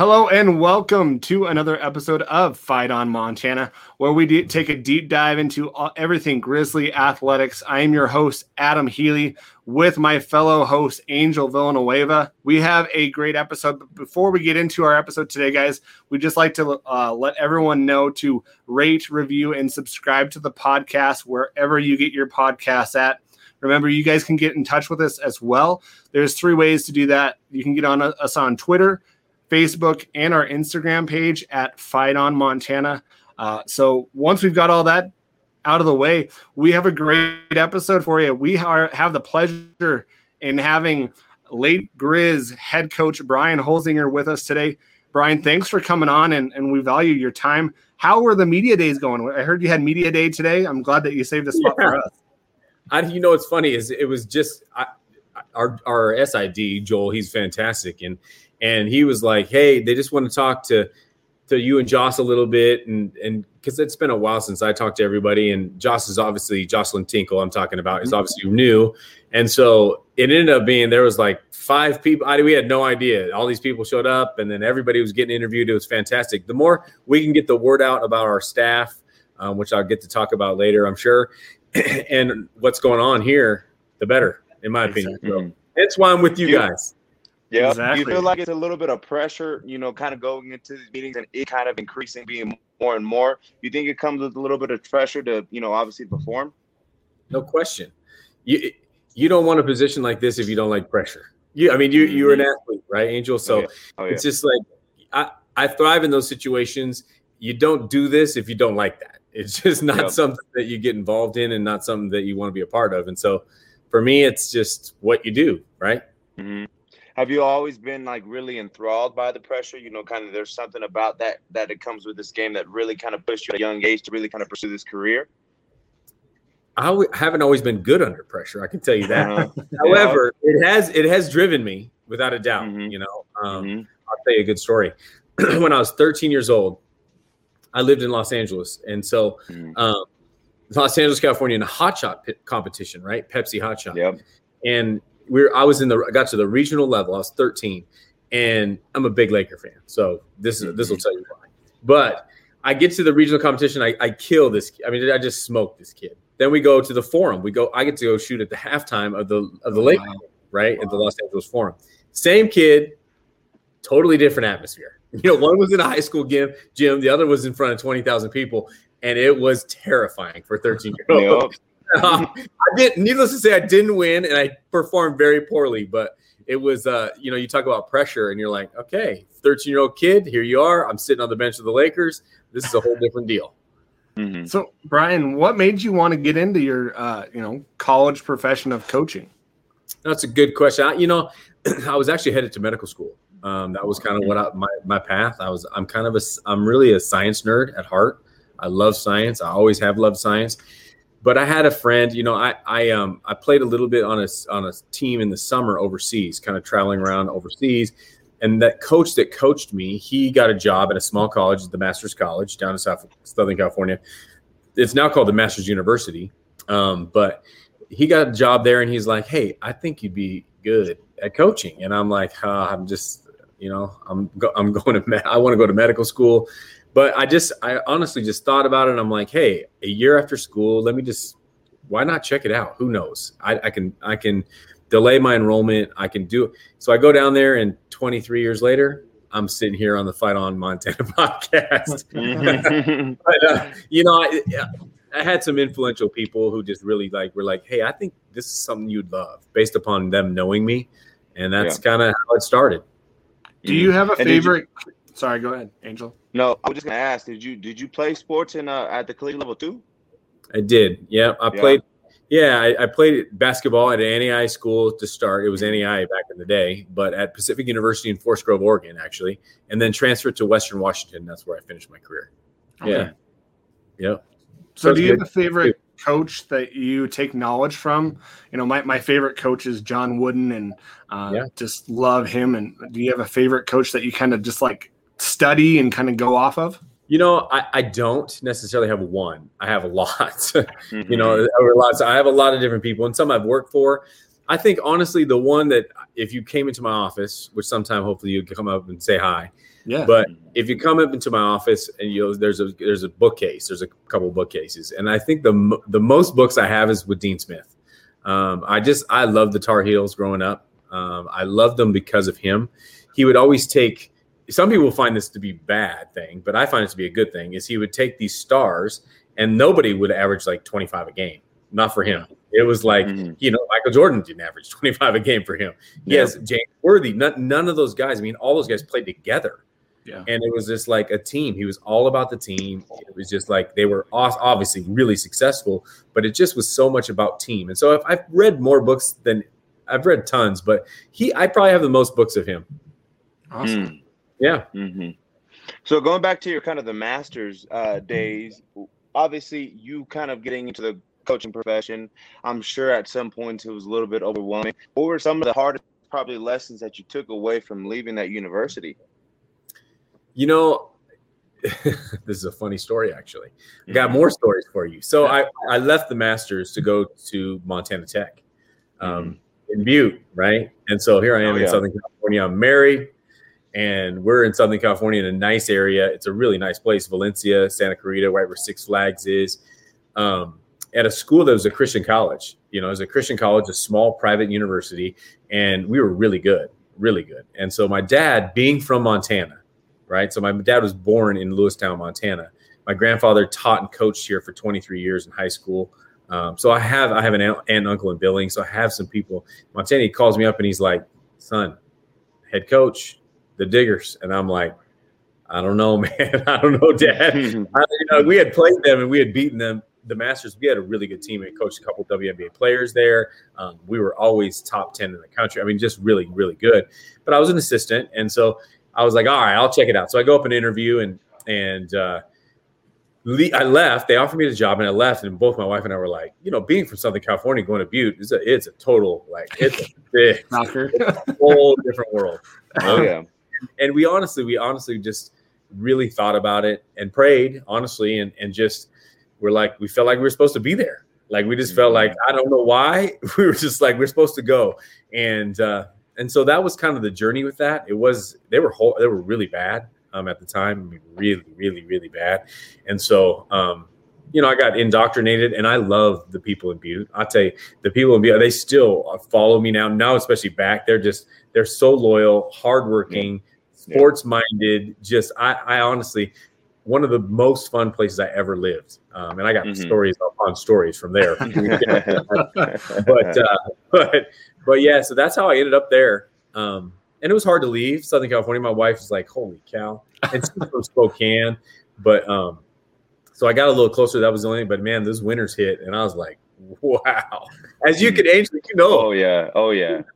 Hello and welcome to another episode of Fight On Montana, where we take a deep dive into everything Grizzly athletics. I am your host, Adam Healy, with my fellow host, Angel Villanueva. We have a great episode. But before we get into our episode today, guys, we'd just like to let everyone know to rate, review, and subscribe to the podcast wherever you get your podcasts at. Remember, you guys can get in touch with us as well. There's three ways to do that. You can get on us on Twitter, Facebook, and our Instagram page at Fight On Montana. So once we've got all that out of the way, we have a great episode for you. We have the pleasure in having Lady Grizz head coach Brian Holzinger with us today. Brian, thanks for coming on, and we value your time. How were the media days going? I heard you had media day today. I'm glad that you saved a spot for us. You know, what's funny is it was just our SID, Joel, he's fantastic. And he was like, hey, they just want to talk to you and Joss a little bit. And because it's been a while since I talked to everybody. And Joss is obviously Jocelyn Tinkle I'm talking about is obviously new. And so it ended up being there was like five people. We had no idea. All these people showed up and then everybody was getting interviewed. It was fantastic. The more we can get the word out about our staff, which I'll get to talk about later, I'm sure, and what's going on here, the better, in my opinion. So that's why I'm with you guys. Yeah, exactly. You feel like it's a little bit of pressure, you know, kind of going into these meetings and it kind of increasing, being more and more. You think it comes with a little bit of pressure to, you know, obviously perform? No question. You don't want a position like this if you don't like pressure. You're an athlete, right, Angel? So It's just like I thrive in those situations. You don't do this if you don't like that. It's just not something that you get involved in and not something that you want to be a part of. And so for me, it's just what you do, right? Mm-hmm. Have you always been like really enthralled by the pressure? You know, kind of there's something about that it comes with this game that really kind of pushed you at a young age to really kind of pursue this career? I haven't always been good under pressure, I can tell you that. However, it has driven me without a doubt, you know. I'll tell you a good story. When I was 13 years old, I lived in Los Angeles. And so Los Angeles, California, in a hot shot competition, right? Pepsi hot shot. Yep. And I got to the regional level. I was 13, and I'm a big Laker fan. So this will tell you why. But I get to the regional competition. I kill this. I just smoked this kid. Then we go to the Forum. I get to go shoot at the halftime of the Laker, right? At the Los Angeles Forum. Same kid, totally different atmosphere. You know, one was in a high school gym. The other was in front of 20,000 people, and it was terrifying for 13-year-old. Needless to say, I didn't win, and I performed very poorly. But it was, you know, you talk about pressure, and you're like, okay, 13-year-old kid, here you are. I'm sitting on the bench of the Lakers. This is a whole different deal. So, Brian, what made you want to get into your, college profession of coaching? That's a good question. I was actually headed to medical school. That was kind of what my path. I'm really a science nerd at heart. I love science. I always have loved science. But I had a friend, you know, I played a little bit on a team in the summer overseas, kind of traveling around overseas. And that coach that coached me, he got a job at a small college, the Masters College down in Southern California. It's now called the Masters University. But he got a job there and he's like, hey, I think you'd be good at coaching. And I'm like, I'm just, you know, I want to go to medical school. But I honestly just thought about it, and I'm like, hey, a year after school, why not check it out? Who knows? I can delay my enrollment. I can do it. So I go down there, and 23 years later, I'm sitting here on the Fight On Montana podcast. But, I had some influential people who just really were like, hey, I think this is something you'd love based upon them knowing me. And that's kind of how it started. Do you have a favorite? Sorry, go ahead, Angel. No, I was just gonna ask. Did you play sports in at the collegiate level too? I did. Yeah, played. Yeah, I played basketball at an NAIA school to start. It was NAIA back in the day, but at Pacific University in Forest Grove, Oregon, actually, and then transferred to Western Washington. That's where I finished my career. Okay. Yeah. Yeah. So do you have a favorite coach that you take knowledge from? You know, my favorite coach is John Wooden, and just love him. And do you have a favorite coach that you kind of just like study and kind of go off of? You know, I don't necessarily have one. I have a lot. You know, I have a lot of different people, and some I've worked for. I think honestly, the one that if you came into my office, which sometime hopefully you'd come up and say hi, Yeah. But if you come up into my office and you there's a bookcase, there's a couple bookcases, and I think the most books I have is with Dean Smith. I love the Tar Heels growing up. I loved them because of him. He would always take. Some people find this to be a bad thing, but I find it to be a good thing. Is he would take these stars, and nobody would average like 25 a game. Not for him. It was like, Michael Jordan didn't average 25 a game for him. Yes, James Worthy, none of those guys. I mean, all those guys played together. Yeah. And it was just like a team. He was all about the team. It was just like they were obviously really successful, but it just was so much about team. And so I've read more books than I've read tons, but I probably have the most books of him. Awesome. Mm. Yeah. Mm-hmm. So going back to your kind of the Masters days, obviously you kind of getting into the coaching profession, I'm sure at some points it was a little bit overwhelming. What were some of the hardest probably lessons that you took away from leaving that university? You know, this is a funny story, actually. I got more stories for you. So I left the Masters to go to Montana Tech in Butte, right? And so here I am in Southern California. I'm married, and we're in Southern California in a nice area. It's a really nice place, Valencia, Santa Clarita, right where Six Flags is. At a school that was a Christian college, it was a Christian college, a small private university, and we were really good, really good. And so my dad, being from Montana, right? So my dad was born in Lewistown, Montana. My grandfather taught and coached here for 23 years in high school. So I have an aunt and uncle in Billings. So I have some people. Montana, he calls me up and he's like, son, head coach, the Diggers. And I'm like, I don't know, man. I don't know, Dad. We had played them and we had beaten them. The Masters, we had a really good team. We coached a couple WNBA players there. We were always top 10 in the country. I mean, just really, really good. But I was an assistant, and so I was like, all right, I'll check it out. So I go up and interview, and I left. They offered me the job, and I left. And both my wife and I were like, being from Southern California, going to Butte, it's a total, like, it's a big knocker. It's a whole different world. And we honestly just really thought about it and prayed, honestly, and just – we felt like we were supposed to be there. Like, we just felt like, I don't know why. We were just like, we're supposed to go. And so that was kind of the journey with that. It was, they were really bad at the time. I mean, really, really, really bad. And so, I got indoctrinated, and I love the people in Butte. I'll tell you, the people in Butte, they still follow me now, especially back. They're so loyal, hardworking, sports minded. Just, I honestly, one of the most fun places I ever lived. And I got stories upon stories from there. but yeah, so that's how I ended up there. And it was hard to leave Southern California. My wife was like, holy cow. And she's from Spokane. But so I got a little closer. That was the only thing. But, man, those winters hit. And I was like, wow. As you could age, Oh, yeah.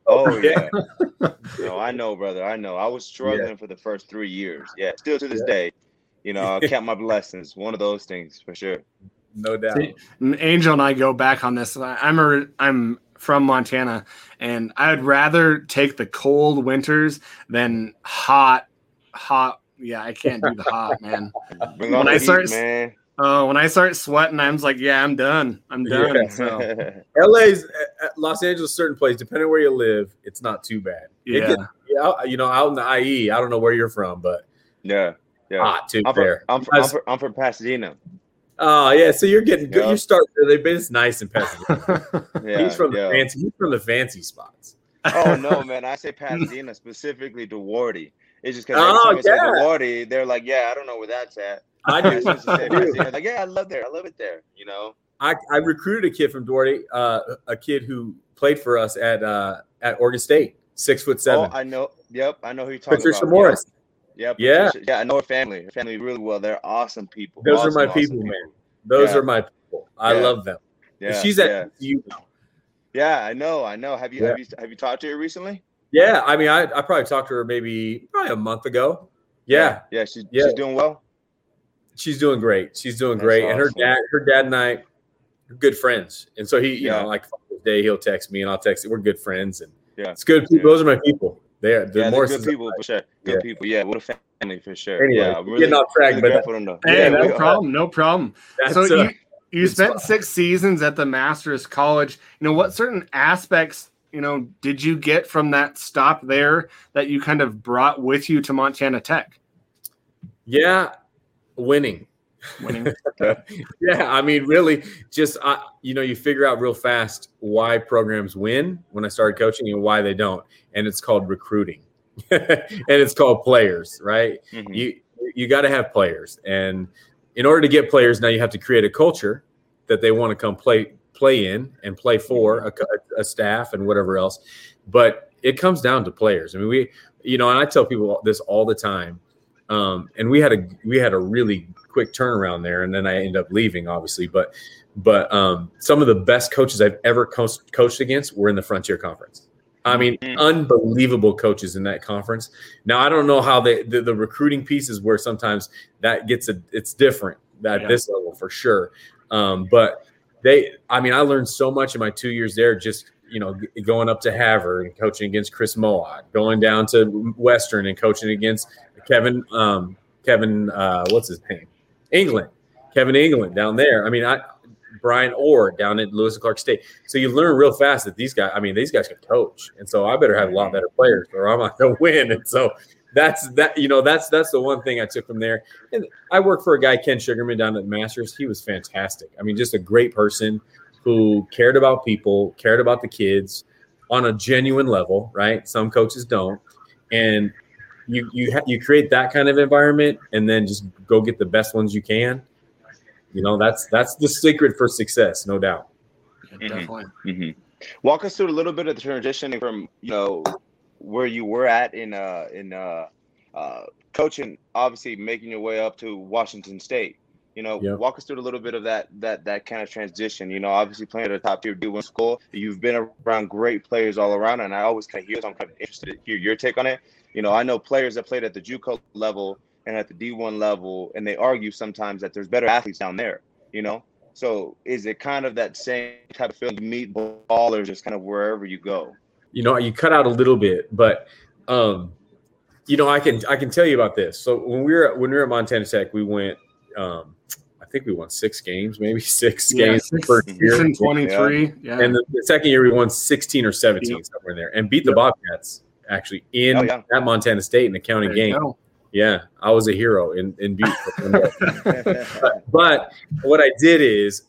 No, I know, brother. I know. I was struggling for the first 3 years. Yeah, still to this day. I'll count my blessings. One of those things for sure. No doubt. See, Angel and I go back on this. I'm from Montana, and I'd rather take the cold winters than hot. Yeah, I can't do the hot, man. When I start sweating, I'm like, yeah, I'm done. Yeah. So Los Angeles, certain place, depending on where you live, it's not too bad. Yeah. Out in the IE, I don't know where you're from, but yeah. Yeah. Hot too. I'm from Pasadena. Oh yeah, so you're getting good. You start there, but it's nice in Pasadena. He's from the fancy spots. Oh no, man! I say Pasadena specifically Duarte. It's just because I say Duarte, they're like, I don't know where that's at. I do. Like, I love there. I love it there. I recruited a kid from Duarte, a kid who played for us at Oregon State, 6'7". Oh, I know. Yep, I know who you're talking about. Patricia Morris. Yeah. Yeah. Patricia. Yeah. I know her family. Her family really well. They're awesome people. Those are my people, man. Those are my people. I love them. Yeah. She's at you. Yeah, I know. Have you talked to her recently? Yeah. I mean, I probably talked to her probably a month ago. Yeah. Yeah. She's doing well. She's doing great. Awesome. And her dad and I are good friends. And so he, like Father's Day, he'll text me and I'll text him. We're good friends. And it's good people. Yeah. Those are my people. They're good people for sure. Good people. Yeah, what a family for sure. Anyway, really off track, really but hey, no problem. That's so you spent 6 seasons at the Masters College. What certain aspects did you get from that stop there that you kind of brought with you to Montana Tech? Yeah, winning. Yeah, I mean, really, just you figure out real fast why programs win when I started coaching and why they don't, and it's called recruiting, and it's called players, right? Mm-hmm. You got to have players, and in order to get players, now you have to create a culture that they want to come play in and play for a staff and whatever else. But it comes down to players. I mean, and I tell people this all the time. And we had a really quick turnaround there, and then I ended up leaving, obviously. But some of the best coaches I've ever coached against were in the Frontier Conference. I mean, unbelievable coaches in that conference. Now, I don't know how the recruiting piece is where sometimes that it's different at this level for sure. But I learned so much in my 2 years there, just, going up to Havre and coaching against Chris Moak, going down to Western and coaching against Kevin England down there. I mean, Brian Orr down at Lewis and Clark State. So you learn real fast that these guys can coach. And so I better have a lot better players or I'm not going to win. And so that's the one thing I took from there. And I worked for a guy, Ken Sugarman, down at Masters. He was fantastic. I mean, just a great person who cared about people, cared about the kids on a genuine level, right? Some coaches don't. And you create that kind of environment and then just go get the best ones you can. That's the secret for success, no doubt. Mm-hmm. Definitely. Mm-hmm. Walk us through a little bit of the transitioning from where you were at in coaching, obviously making your way up to Washington State. Walk us through a little bit of that kind of transition. Obviously playing at a top tier D1 school, you've been around great players all around, and I always kind of hear this. I'm kind of interested to hear your take on it. I know players that played at the JUCO level and at the D1 level, and they argue sometimes that there's better athletes down there, So is it kind of that same type of feeling? You meet ballers just kind of wherever you go? You cut out a little bit, but, I can tell you about this. So when we were at Montana Tech, we went, I think we won six games the first year. 23. Yeah. And the second year we won 16 or 17, somewhere in there, and beat the Bobcats actually at Montana State in the county game. Go. Yeah, I was a hero in Butte. But what I did is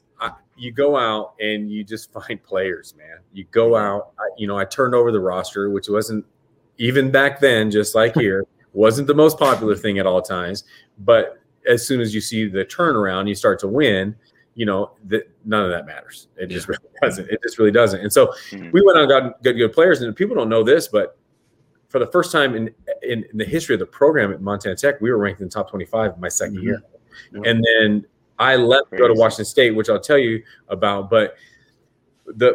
you go out and you just find players, man. You go out. I turned over the roster, which wasn't even back then, just like here, wasn't the most popular thing at all times. But as soon as you see the turnaround, you start to win. None of that matters. It just really doesn't. And so we went out and got good players. And people don't know this, but for the first time in the history of the program at Montana Tech, we were ranked in the top 25 my second year. Yeah. And then I left to go to Washington State, which I'll tell you about. But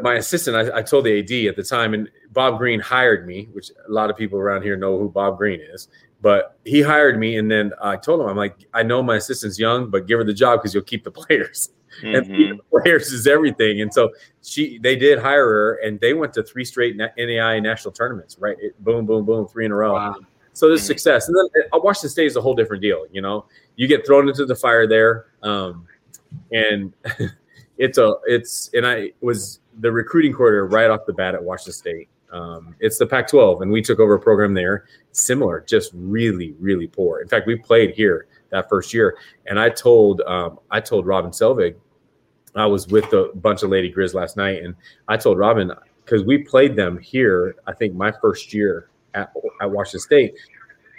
my assistant, I told the AD at the time, and Bob Green hired me, which a lot of people around here know who Bob Green is. But he hired me, and then I told him, I'm like, I know my assistant's young, but give her the job because you'll keep the players. Mm-hmm. And keep the players is everything. And so they did hire her, and they went to three straight NAIA national tournaments, right? Boom, boom, boom, three in a row. Wow. So there's success. And then Washington State is a whole different deal, You get thrown into the fire there, and I was the recruiting coordinator right off the bat at Washington State. It's the Pac-12, and we took over a program there similar, just really, really poor. In fact, we played here that first year, and I told Robin Selvig, I was with a bunch of Lady Grizz last night, and I told Robin, because we played them here, I think my first year at Washington State.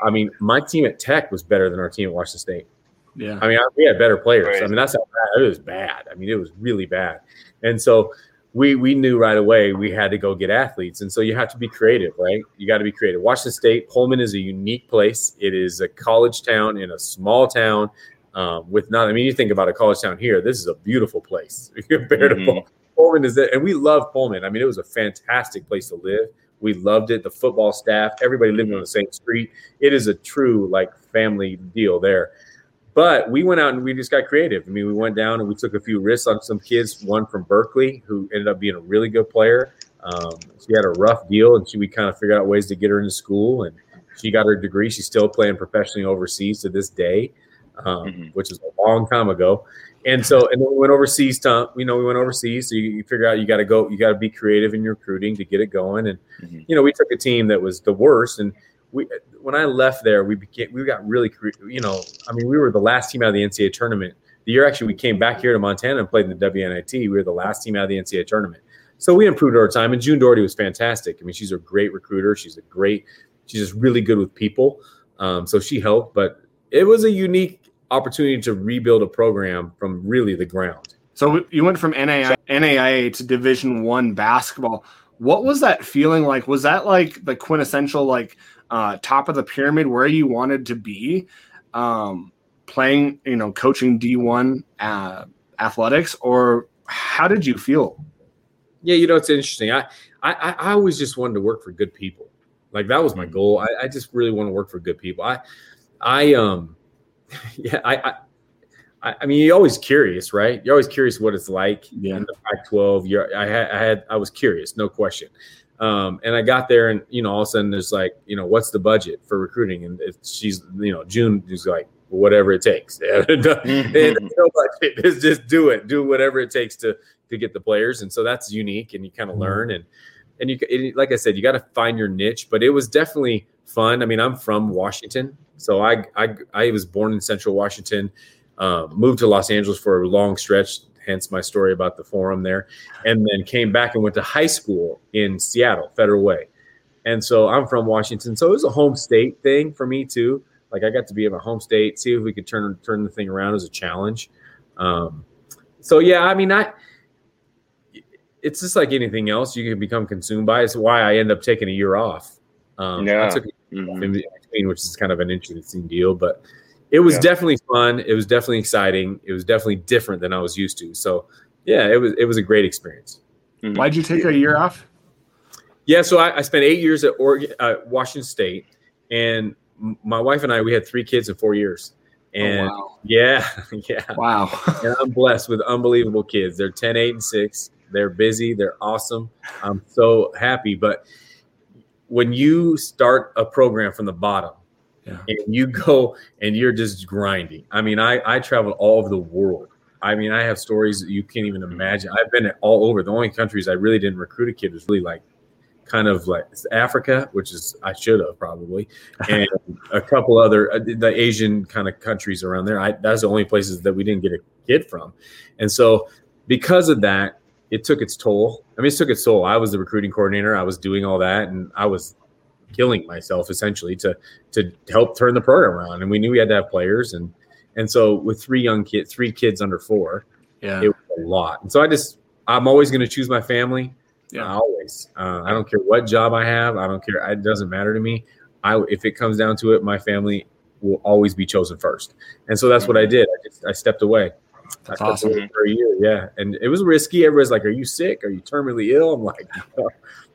I mean, my team at Tech was better than our team at Washington State. Yeah, I mean, we had better players. I mean, that's how bad. It was bad. I mean, it was really bad, and so. We knew right away we had to go get athletes. And so you have to be creative, right? You got to be creative. Washington State, Pullman is a unique place. It is a college town in a small town you think about a college town here. This is a beautiful place compared to Pullman. Pullman is there. And we love Pullman. I mean, it was a fantastic place to live. We loved it. The football staff, everybody living on the same street. It is a true family deal there. But we went out and we just got creative. I mean, we went down and we took a few risks on some kids, one from Berkeley who ended up being a really good player. She had a rough deal, and we kind of figured out ways to get her into school, and she got her degree. She's still playing professionally overseas to this day, which is a long time ago. And so, and then we went overseas, we went overseas. So you figure out you got to be creative in your recruiting to get it going. And, we took a team that was the worst, and when I left there, we got really, we were the last team out of the NCAA tournament. The year actually we came back here to Montana and played in the WNIT. We were the last team out of the NCAA tournament. So we improved our time, and June Daugherty was fantastic. I mean, she's a great recruiter. She's just really good with people. So she helped, but it was a unique opportunity to rebuild a program from really the ground. So you went from NAIA to Division I basketball. What was that feeling like? Was that like the quintessential top of the pyramid where you wanted to be, playing, coaching D1 athletics, or how did you feel? Yeah, it's interesting. I always just wanted to work for good people. Like that was my goal. I just really want to work for good people. I mean, you're always curious, right? You're always curious what it's like in the Pac-12. I was curious, no question. And I got there, and all of a sudden there's what's the budget for recruiting? And June is like, whatever it takes. There's no budget. It's just do whatever it takes to get the players. And so that's unique, and you kind of learn and like I said, you got to find your niche, but it was definitely fun. I mean, I'm from Washington, so I was born in Central Washington, moved to Los Angeles for a long stretch, hence my story about the forum there, and then came back and went to high school in Seattle, Federal Way. And so I'm from Washington, so it was a home state thing for me too. Like I got to be in my home state, see if we could turn the thing around as a challenge. It's just like anything else, you can become consumed by. It's why I end up taking a year off. I took a year off in between, which is kind of an interesting deal, but it was definitely fun. It was definitely exciting. It was definitely different than I was used to. So yeah, it was a great experience. Mm-hmm. Why'd you take a year off? Yeah. So I spent 8 years at Washington State, and my wife and I, we had 3 kids in 4 years. And oh, wow. Yeah. Wow. And I'm blessed with unbelievable kids. They're 10, 8, and 6. They're busy. They're awesome. I'm so happy. But when you start a program from the bottom and you go and you're just grinding. I mean, I traveled all over the world. I mean, I have stories that you can't even imagine. I've been all over. The only countries I really didn't recruit a kid was really kind of Africa, which is I should have probably, and a couple other the Asian kind of countries around there. That's the only places that we didn't get a kid from. And so because of that, it took its toll. I mean, it took its toll. I was the recruiting coordinator. I was doing all that, and I was killing myself essentially to help turn the program around. And we knew we had to have players, and so with 3 kids under 4, it was a lot. And so I'm always going to choose my family. Yeah, always. I don't care what job I have. I don't care. It doesn't matter to me. If it comes down to it, my family will always be chosen first. And so that's what I did. I stepped away. That's awesome. Away for a year, yeah. And it was risky. Everybody's like, "Are you sick? Are you terminally ill?" I'm like, no,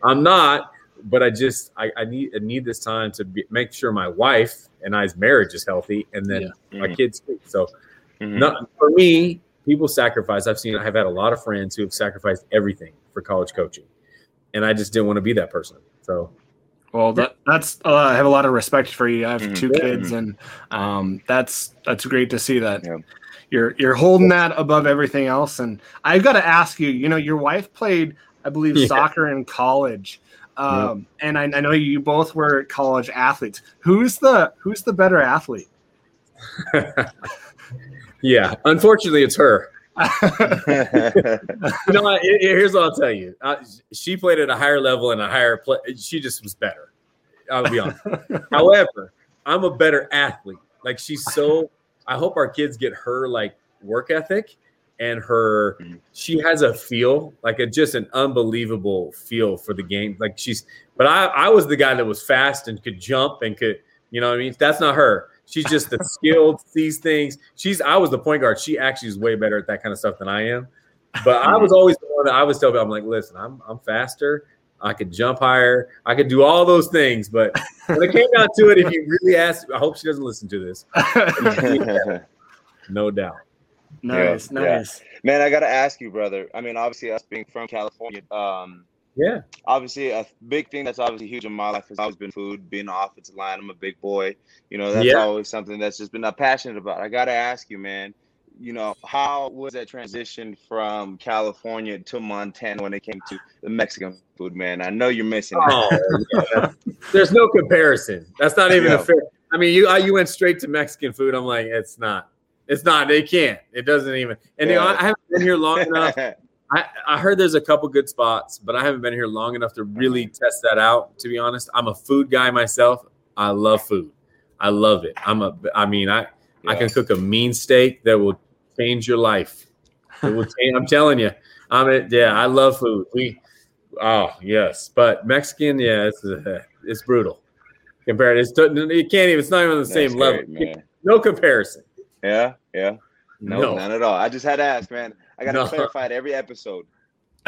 "I'm not," but I need this time to make sure my wife and I's marriage is healthy, and then my kids too. So, not for me. People sacrifice. I've had a lot of friends who have sacrificed everything for college coaching, and I just didn't want to be that person. So, well, that's I have a lot of respect for you. I have 2 kids, and that's great to see that you're holding that above everything else. And I've got to ask you, your wife played, I believe, soccer in college, and I know you both were college athletes. Who's the better athlete? Yeah, unfortunately, it's her. Here's what I'll tell you: she played at a higher level and a higher play. She just was better. I'll be honest. However, I'm a better athlete. Like she's so. I hope our kids get her work ethic and her. She has a feel just an unbelievable feel for the game. But I was the guy that was fast and could jump and could. You know what I mean? That's not her. She's just the skilled, sees things. I was the point guard. She actually is way better at that kind of stuff than I am. But I was always the one that I was telling people, I'm like, listen, I'm faster. I could jump higher. I could do all those things. But when it came down to it, if you really asked, I hope she doesn't listen to this. No doubt. Nice. Man, I got to ask you, brother. I mean, obviously, us being from California, obviously, a big thing that's obviously huge in my life has always been food, being an offensive line. I'm a big boy. That's always something that's just been passionate about. I got to ask you, man, you know, how was that transition from California to Montana when it came to the Mexican food, man? I know you're missing it. There's no comparison. That's not even a fair. I mean, you went straight to Mexican food. I'm like, it's not. It's not. They can't. It doesn't even. And you know, I haven't been here long enough. I heard there's a couple good spots, but I haven't been here long enough to really test that out, to be honest. I'm a food guy myself. I love food. I love it. I can cook a mean steak that will change your life. It will change, I'm telling you. I love food. But Mexican, it's brutal. Compared, it's not even on the same level. Man. No comparison. Yeah. No, none at all. I just had to ask, man. I got to clarify it every episode.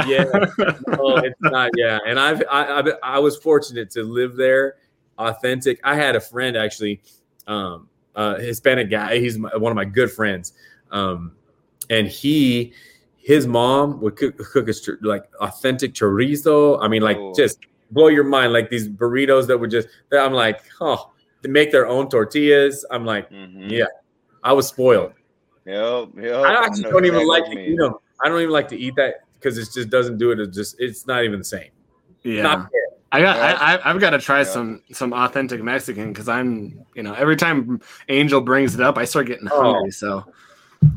Yeah, no, it's not. Yeah, and I was fortunate to live there, authentic. I had a friend actually, Hispanic guy. He's one of my good friends, and his mom would cook us like authentic chorizo. I mean, like just blow your mind, like these burritos that were just. I'm like, they make their own tortillas. I'm like, I was spoiled. Yep. I actually don't even like to eat them. I don't even like to eat that because it just doesn't do it. It's not even the same. Yeah, I've got to try some authentic Mexican because I'm, you know, every time Angel brings it up, I start getting hungry. So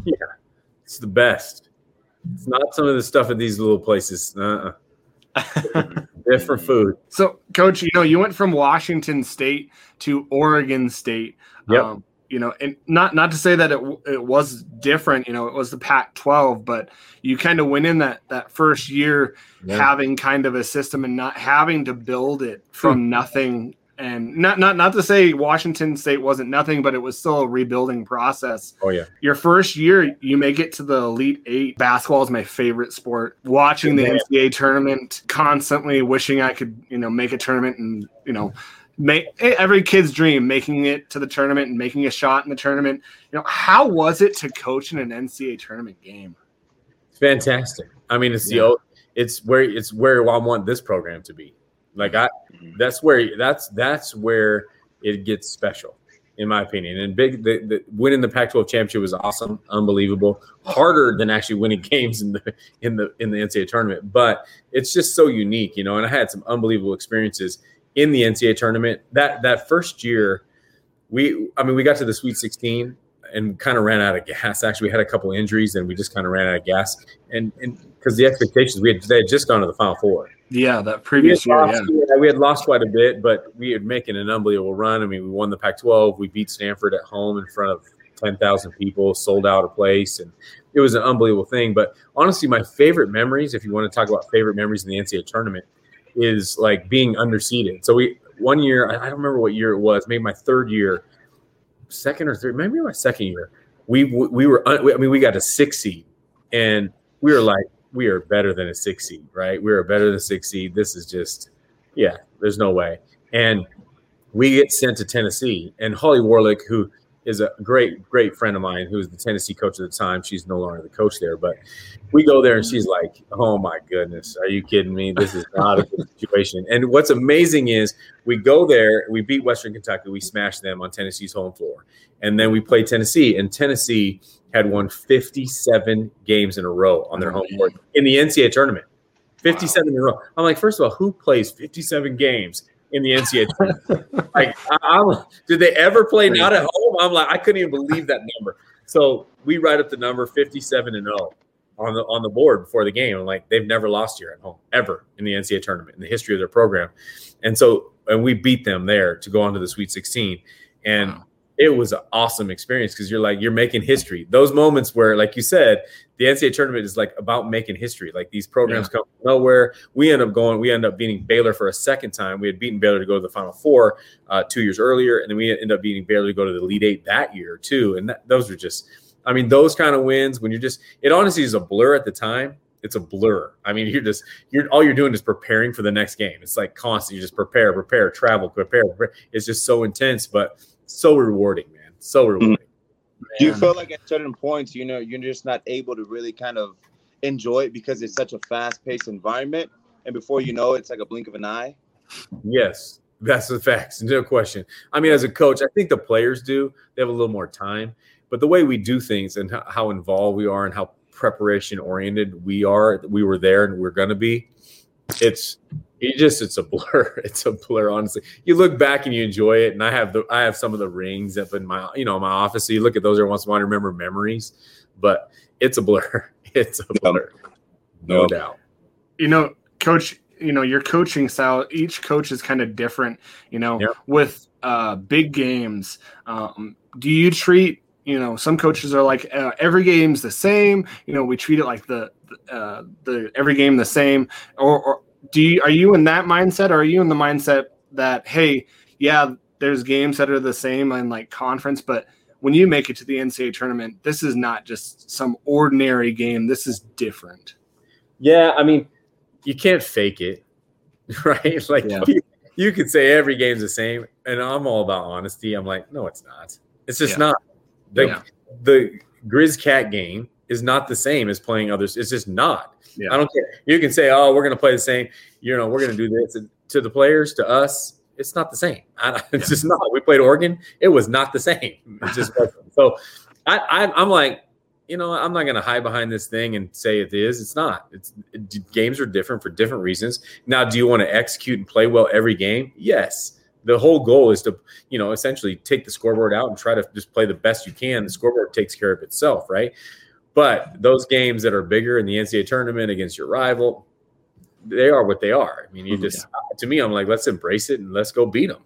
yeah, it's the best. It's not some of the stuff at these little places. Different food. So, Coach, you know, you went from Washington State to Oregon State. Yep. You know, and not to say that it was different, you know, it was the Pac-12, but you kind of went in that first year having kind of a system and not having to build it from nothing. And not to say Washington State wasn't nothing, but it was still a rebuilding process. Oh, yeah. Your first year, you make it to the Elite Eight. Basketball is my favorite sport. Watching the NCAA tournament, constantly wishing I could, you know, make a tournament and, you know, every kid's dream, making it to the tournament and making a shot in the tournament. You know, how was it to coach in an NCAA tournament game? It's fantastic. I mean, it's where I want this program to be. Like that's where it gets special, in my opinion. And the winning the Pac-12 championship was awesome, unbelievable, harder than actually winning games in the NCAA tournament. But it's just so unique, you know. And I had some unbelievable experiences in the NCAA tournament. That first year, we got to the Sweet 16 and kind of ran out of gas. Actually, we had a couple injuries and we just kind of ran out of gas. And because the expectations, they had just gone to the Final Four. Yeah, that previous year. We had lost quite a bit, but we had making an unbelievable run. I mean, we won the Pac-12. We beat Stanford at home in front of 10,000 people, sold out a place. And it was an unbelievable thing. But honestly, my favorite memories, if you want to talk about favorite memories in the NCAA tournament, is like being underseeded. So one year, I don't remember what year it was, maybe my third year, second or third, maybe my second year, we got a 6 seed and we were like, we are better than a 6 seed, right? We are better than 6 seed. This is just, there's no way. And we get sent to Tennessee, and Holly Warlick, who is a great, great friend of mine, who was the Tennessee coach at the time. She's no longer the coach there, but we go there and she's like, oh my goodness, are you kidding me? This is not a good situation. And what's amazing is we go there, we beat Western Kentucky, we smash them on Tennessee's home floor. And then we play Tennessee, and Tennessee had won 57 games in a row on their home court in the NCAA tournament. 57 in a row. I'm like, first of all, who plays 57 games in the NCAA tournament? Like, did they ever play not at home? I'm like, I couldn't even believe that number. So we write up the number 57-0 on the board before the game. I'm like, they've never lost here at home ever in the NCAA tournament in the history of their program. And so, and we beat them there to go on to the Sweet 16. And it was an awesome experience because you're making history. Those moments where, like you said, the NCAA tournament is like about making history. Like these programs come from nowhere. We end up beating Baylor for a second time. We had beaten Baylor to go to the Final Four 2 years earlier. And then we ended up beating Baylor to go to the Elite Eight that year too. And those were just, I mean, those kind of wins when it honestly is a blur at the time. It's a blur. I mean, all you're doing is preparing for the next game. It's like constant. You just prepare, travel, prepare. It's just so intense, but so rewarding, man. So rewarding. Do you feel like at certain points, you know, you're just not able to really kind of enjoy it because it's such a fast-paced environment, and before you know it, it's like a blink of an eye? Yes, that's the facts. No question. I mean, as a coach, I think the players do. They have a little more time. But the way we do things and how involved we are and how preparation oriented we are, we were there and we're going to be, it's a blur. It's a blur, honestly. You look back and you enjoy it. And I have some of the rings up in my, my office. So you look at those every once in a while and remember memories, but it's a blur. It's a blur. No doubt. Coach, your coaching style, each coach is kind of different, yep. With big games. Do you treat, some coaches are like, every game's the same, we treat it like the every game the same, or are you in that mindset? Or are you in the mindset that, hey, yeah, there's games that are the same in like conference, but when you make it to the NCAA tournament, this is not just some ordinary game. This is different. Yeah. I mean, you can't fake it, right? Like you could say every game's the same, and I'm all about honesty. I'm like, no, it's not. It's just not. The Grizz Cat game is not the same as playing others. It's just not. Yeah. I don't care. You can say, oh, we're going to play the same. We're going to do this. And to the players, to us, it's not the same. It's just not. We played Oregon. It was not the same. It just wasn't. So I'm like, I'm not going to hide behind this thing and say it is. It's not. Games are different for different reasons. Now, do you want to execute and play well every game? Yes. The whole goal is to, essentially take the scoreboard out and try to just play the best you can. The scoreboard takes care of itself, right? But those games that are bigger in the NCAA tournament against your rival, they are what they are. I mean, to me, I'm like, let's embrace it and let's go beat them.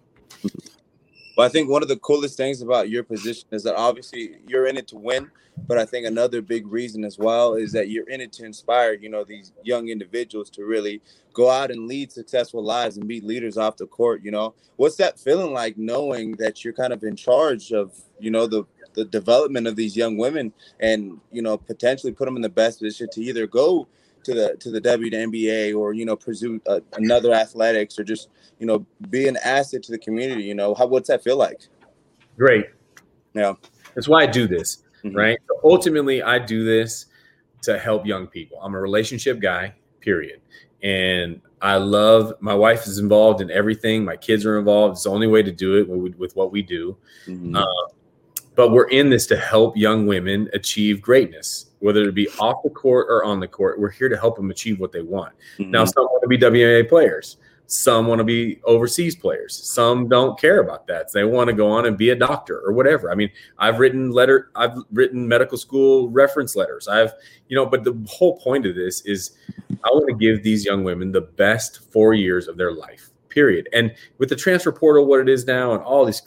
Well, I think one of the coolest things about your position is that obviously you're in it to win, but I think another big reason as well is that you're in it to inspire, these young individuals to really go out and lead successful lives and be leaders off the court, What's that feeling like, knowing that you're kind of in charge of, the development of these young women and, potentially put them in the best position to either go to the WNBA or, pursue another athletics, or just, be an asset to the community, what's that feel like? Great. Yeah. That's why I do this, right? So ultimately, I do this to help young people. I'm a relationship guy, period. And I love, my wife is involved in everything. My kids are involved. It's the only way to do it with what we do. But we're in this to help young women achieve greatness, whether it be off the court or on the court. We're here to help them achieve what they want. Now, some want to be WNBA players. Some want to be overseas players. Some don't care about that. So they want to go on and be a doctor or whatever. I mean, I've written medical school reference letters. But the whole point of this is I want to give these young women the best 4 years of their life, period. And with the transfer portal, what it is now and all this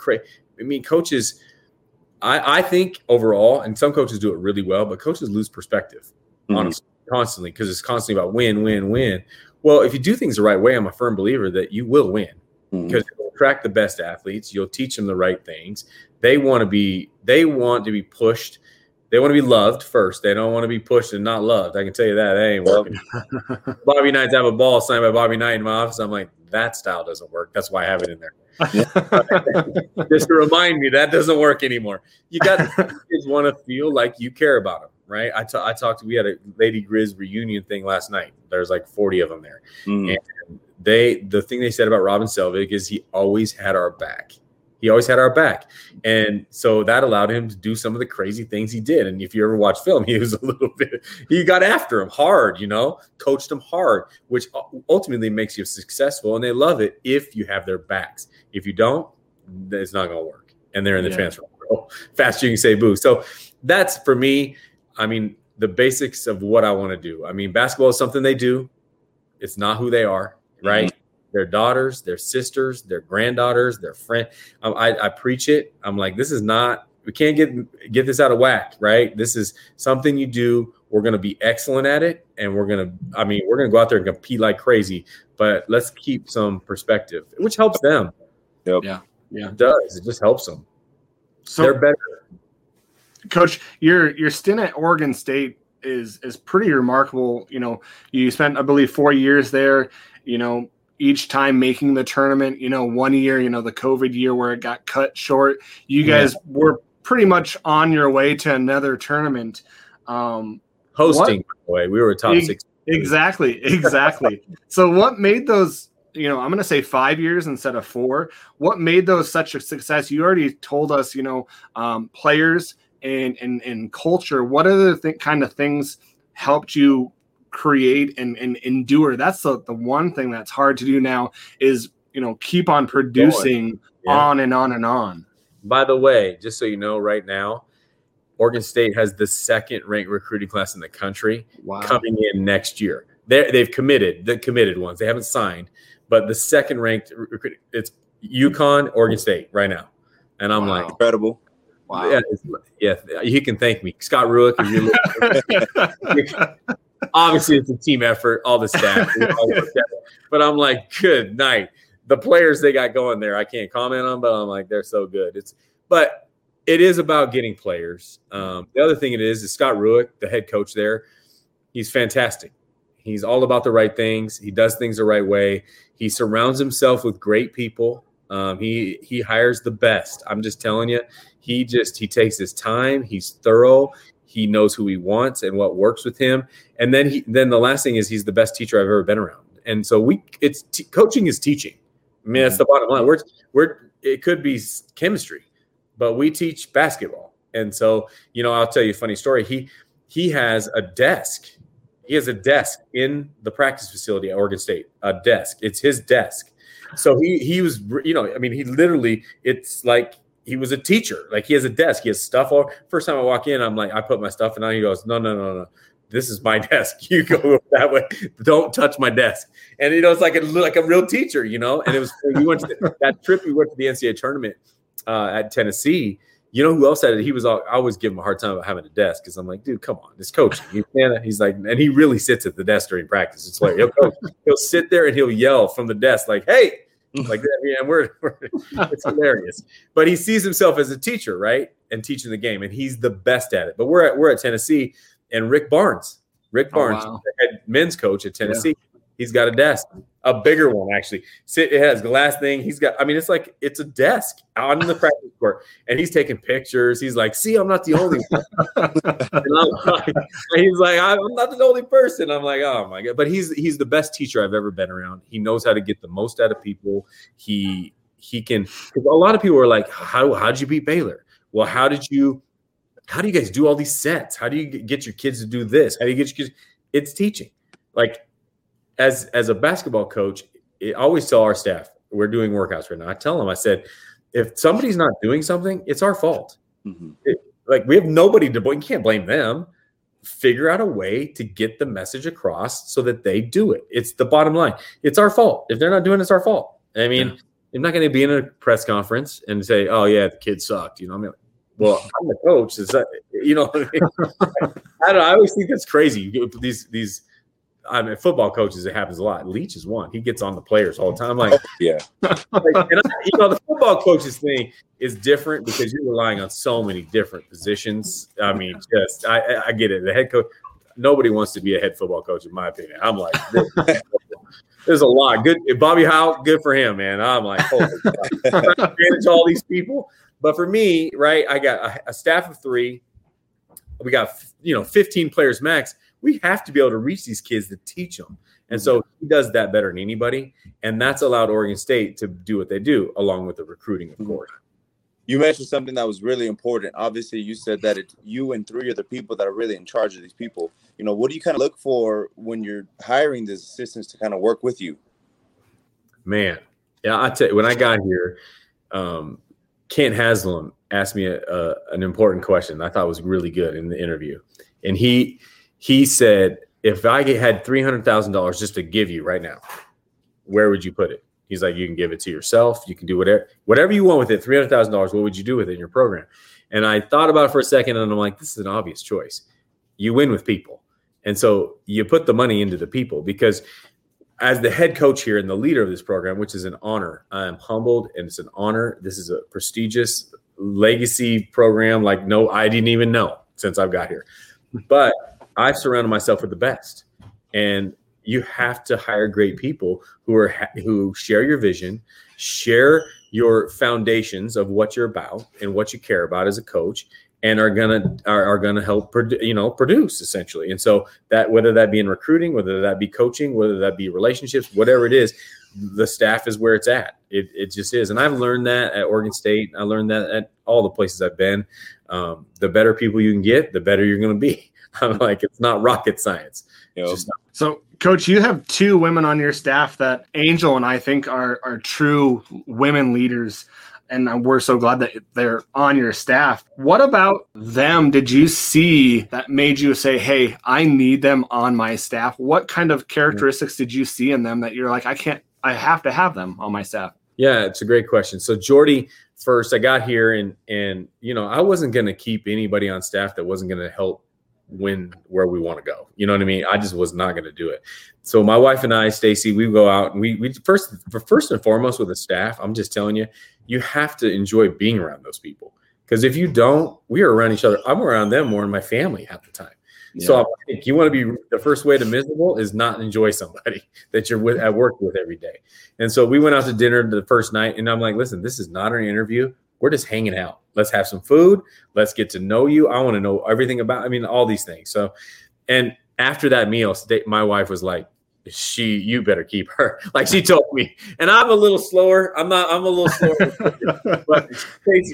coaches – I think overall, and some coaches do it really well, but coaches lose perspective, honestly, constantly, because it's constantly about win, win, win. Well, if you do things the right way, I'm a firm believer that you will win, because you'll attract the best athletes. You'll teach them the right things. They want to be pushed. They want to be loved first. They don't want to be pushed and not loved. I can tell you that. That ain't working. Bobby Knight's have a ball signed by Bobby Knight in my office. I'm like, that style doesn't work. That's why I have it in there. Just to remind me, that doesn't work anymore. Kids want to feel like you care about them, right? We had a Lady Grizz reunion thing last night. There's like 40 of them there. And the thing they said about Robin Selvig is he always had our back. And so that allowed him to do some of the crazy things he did. And if you ever watch film, he got after him hard, coached him hard, which ultimately makes you successful. And they love it if you have their backs. If you don't, it's not going to work. And they're in the transfer portal. Faster you can say boo. So that's, for me, the basics of what I want to do. Basketball is something they do. It's not who they are, right? Their daughters, their sisters, their granddaughters, their friend. I preach it. I'm like, this is not, we can't get this out of whack, right? This is something you do. We're going to be excellent at it. And we're going to go out there and compete like crazy, but let's keep some perspective, which helps them. Yep. Yeah. Yeah. It does. It just helps them. So they're better. Coach, your stint at Oregon State is pretty remarkable. You spent, I believe, 4 years there, each time making the tournament, 1 year, the COVID year where it got cut short, you guys were pretty much on your way to another tournament. Hosting, by the way, we were a top six. Exactly. So what made those, I'm going to say 5 years instead of 4, what made those such a success? You already told us, players, and culture, what other kind of things helped you create and endure? That's the one thing that's hard to do now is, you know, keep on producing on and on and on. By the way, just so you know, right now, Oregon State has the second ranked recruiting class in the country coming in next year. They've committed, the committed ones. They haven't signed, but the second ranked recruiting, it's UConn, Oregon State right now. And I'm like, incredible. Wow. Yeah, you can thank me. Scott Rueck. Obviously, it's a team effort, all the staff. But I'm like, good night. The players they got going there, I can't comment on, but I'm like, they're so good. But it is about getting players. The other thing it is Scott Rueck, the head coach there, he's fantastic. He's all about the right things. He does things the right way. He surrounds himself with great people. He hires the best. I'm just telling you, he takes his time. He's thorough. He knows who he wants and what works with him. And then the last thing is he's the best teacher I've ever been around. And so coaching is teaching. I mean, that's the bottom line. It could be chemistry, but we teach basketball. And so, you know, I'll tell you a funny story. He has a desk. He has a desk in the practice facility at Oregon State, a desk. It's his desk. So he was, you know, I mean, he literally, it's like he was a teacher. Like he has a desk. He has stuff. First time I walk in, I'm like, I put my stuff in. And he goes, no. This is my desk. You go that way. Don't touch my desk. And, you know, it's like a real teacher, you know. And it was we went to that trip. We went to the NCAA tournament at Tennessee. You know who else had it? I always give him a hard time about having a desk because I'm like, dude, come on, it's coaching. He's like, and he really sits at the desk during practice. It's like he'll sit there and he'll yell from the desk like, "Hey," like that. Yeah, it's hilarious. But he sees himself as a teacher, right, and teaching the game, and he's the best at it. But we're at Tennessee, and Rick Barnes, the head men's coach at Tennessee, he's got a desk, a bigger one actually. It has glass thing. He's got. I mean, it's a desk on the practice court, and he's taking pictures. He's like, "See, I'm not the only one." He's like, "I'm not the only person." I'm like, "Oh my god!" But he's the best teacher I've ever been around. He knows how to get the most out of people. He can. Because a lot of people are like, "How did you beat Baylor?" Well, how do you guys do all these sets? How do you get your kids to do this? How do you get your kids? It's teaching. Like as a basketball coach, I always tell our staff, we're doing workouts right now. I tell them, I said, if somebody's not doing something, it's our fault. Mm-hmm. We have nobody to blame. You can't blame them. Figure out a way to get the message across so that they do it. It's the bottom line. It's our fault. If they're not doing it, it's our fault. I mean, I'm not going to be in a press conference and say, oh, yeah, the kid sucked. You know what I mean? Well, I'm the coach. Is that, you know, I don't know, I always think that's crazy. These, I mean, football coaches, it happens a lot. Leach is one. He gets on the players all the time. Like, you know, the football coaches thing is different because you're relying on so many different positions. I mean, just I get it. The head coach, nobody wants to be a head football coach, in my opinion. I'm like, there's a lot. Good, Bobby Howell, good for him, man. I'm like, holy God. I'm trying to manage all these people. But for me, right, I got a staff of three. We got, you know, 15 players max. We have to be able to reach these kids to teach them. And so he does that better than anybody. And that's allowed Oregon State to do what they do, along with the recruiting, of course. You mentioned something that was really important. Obviously, you said that it's you and three of the people that are really in charge of these people. You know, what do you kind of look for when you're hiring these assistants to kind of work with you? Man, yeah, I tell you, when I got here, Kent Haslam asked me an important question I thought was really good in the interview. And he said, if I had $300,000 just to give you right now, where would you put it? He's like, you can give it to yourself. You can do whatever you want with it. $300,000, what would you do with it in your program? And I thought about it for a second, and I'm like, this is an obvious choice. You win with people. And so you put the money into the people because – as the head coach here and the leader of this program, which is an honor, I am humbled and it's an honor. This is a prestigious legacy program like no, I didn't even know since I've got here. But I've surrounded myself with the best. And you have to hire great people who share your vision, share your foundations of what you're about and what you care about as a coach, and are gonna help produce essentially. And so that whether that be in recruiting, whether that be coaching, whether that be relationships, whatever it is, the staff is where it's at. It just is. And I've learned that at Oregon State. I learned that at all the places I've been. The better people you can get, the better you're going to be. I'm like, it's not rocket science. So, Coach, you have two women on your staff that Angel and I think are true women leaders. And we're so glad that they're on your staff. What about them did you see that made you say, hey, I need them on my staff? What kind of characteristics did you see in them that you're like, I have to have them on my staff? Yeah, it's a great question. So Jordy, first, I got here and you know, I wasn't going to keep anybody on staff that wasn't going to help win where we want to go. You know what I mean? I just was not going to do it. So my wife and I, Stacy, we go out and we first and foremost with the staff, I'm just telling you, you have to enjoy being around those people. Because if you don't, we are around each other. I'm around them more than my family half the time. Yeah. So I think you want to be the first way to miserable is not enjoy somebody that you're with at work with every day. And so we went out to dinner the first night and I'm like, listen, this is not an interview. We're just hanging out. Let's have some food. Let's get to know you. I want to know everything about, I mean, all these things. So, and after that meal, my wife was like, you better keep her. Like she told me, and I'm a little slower. I'm a little slower. But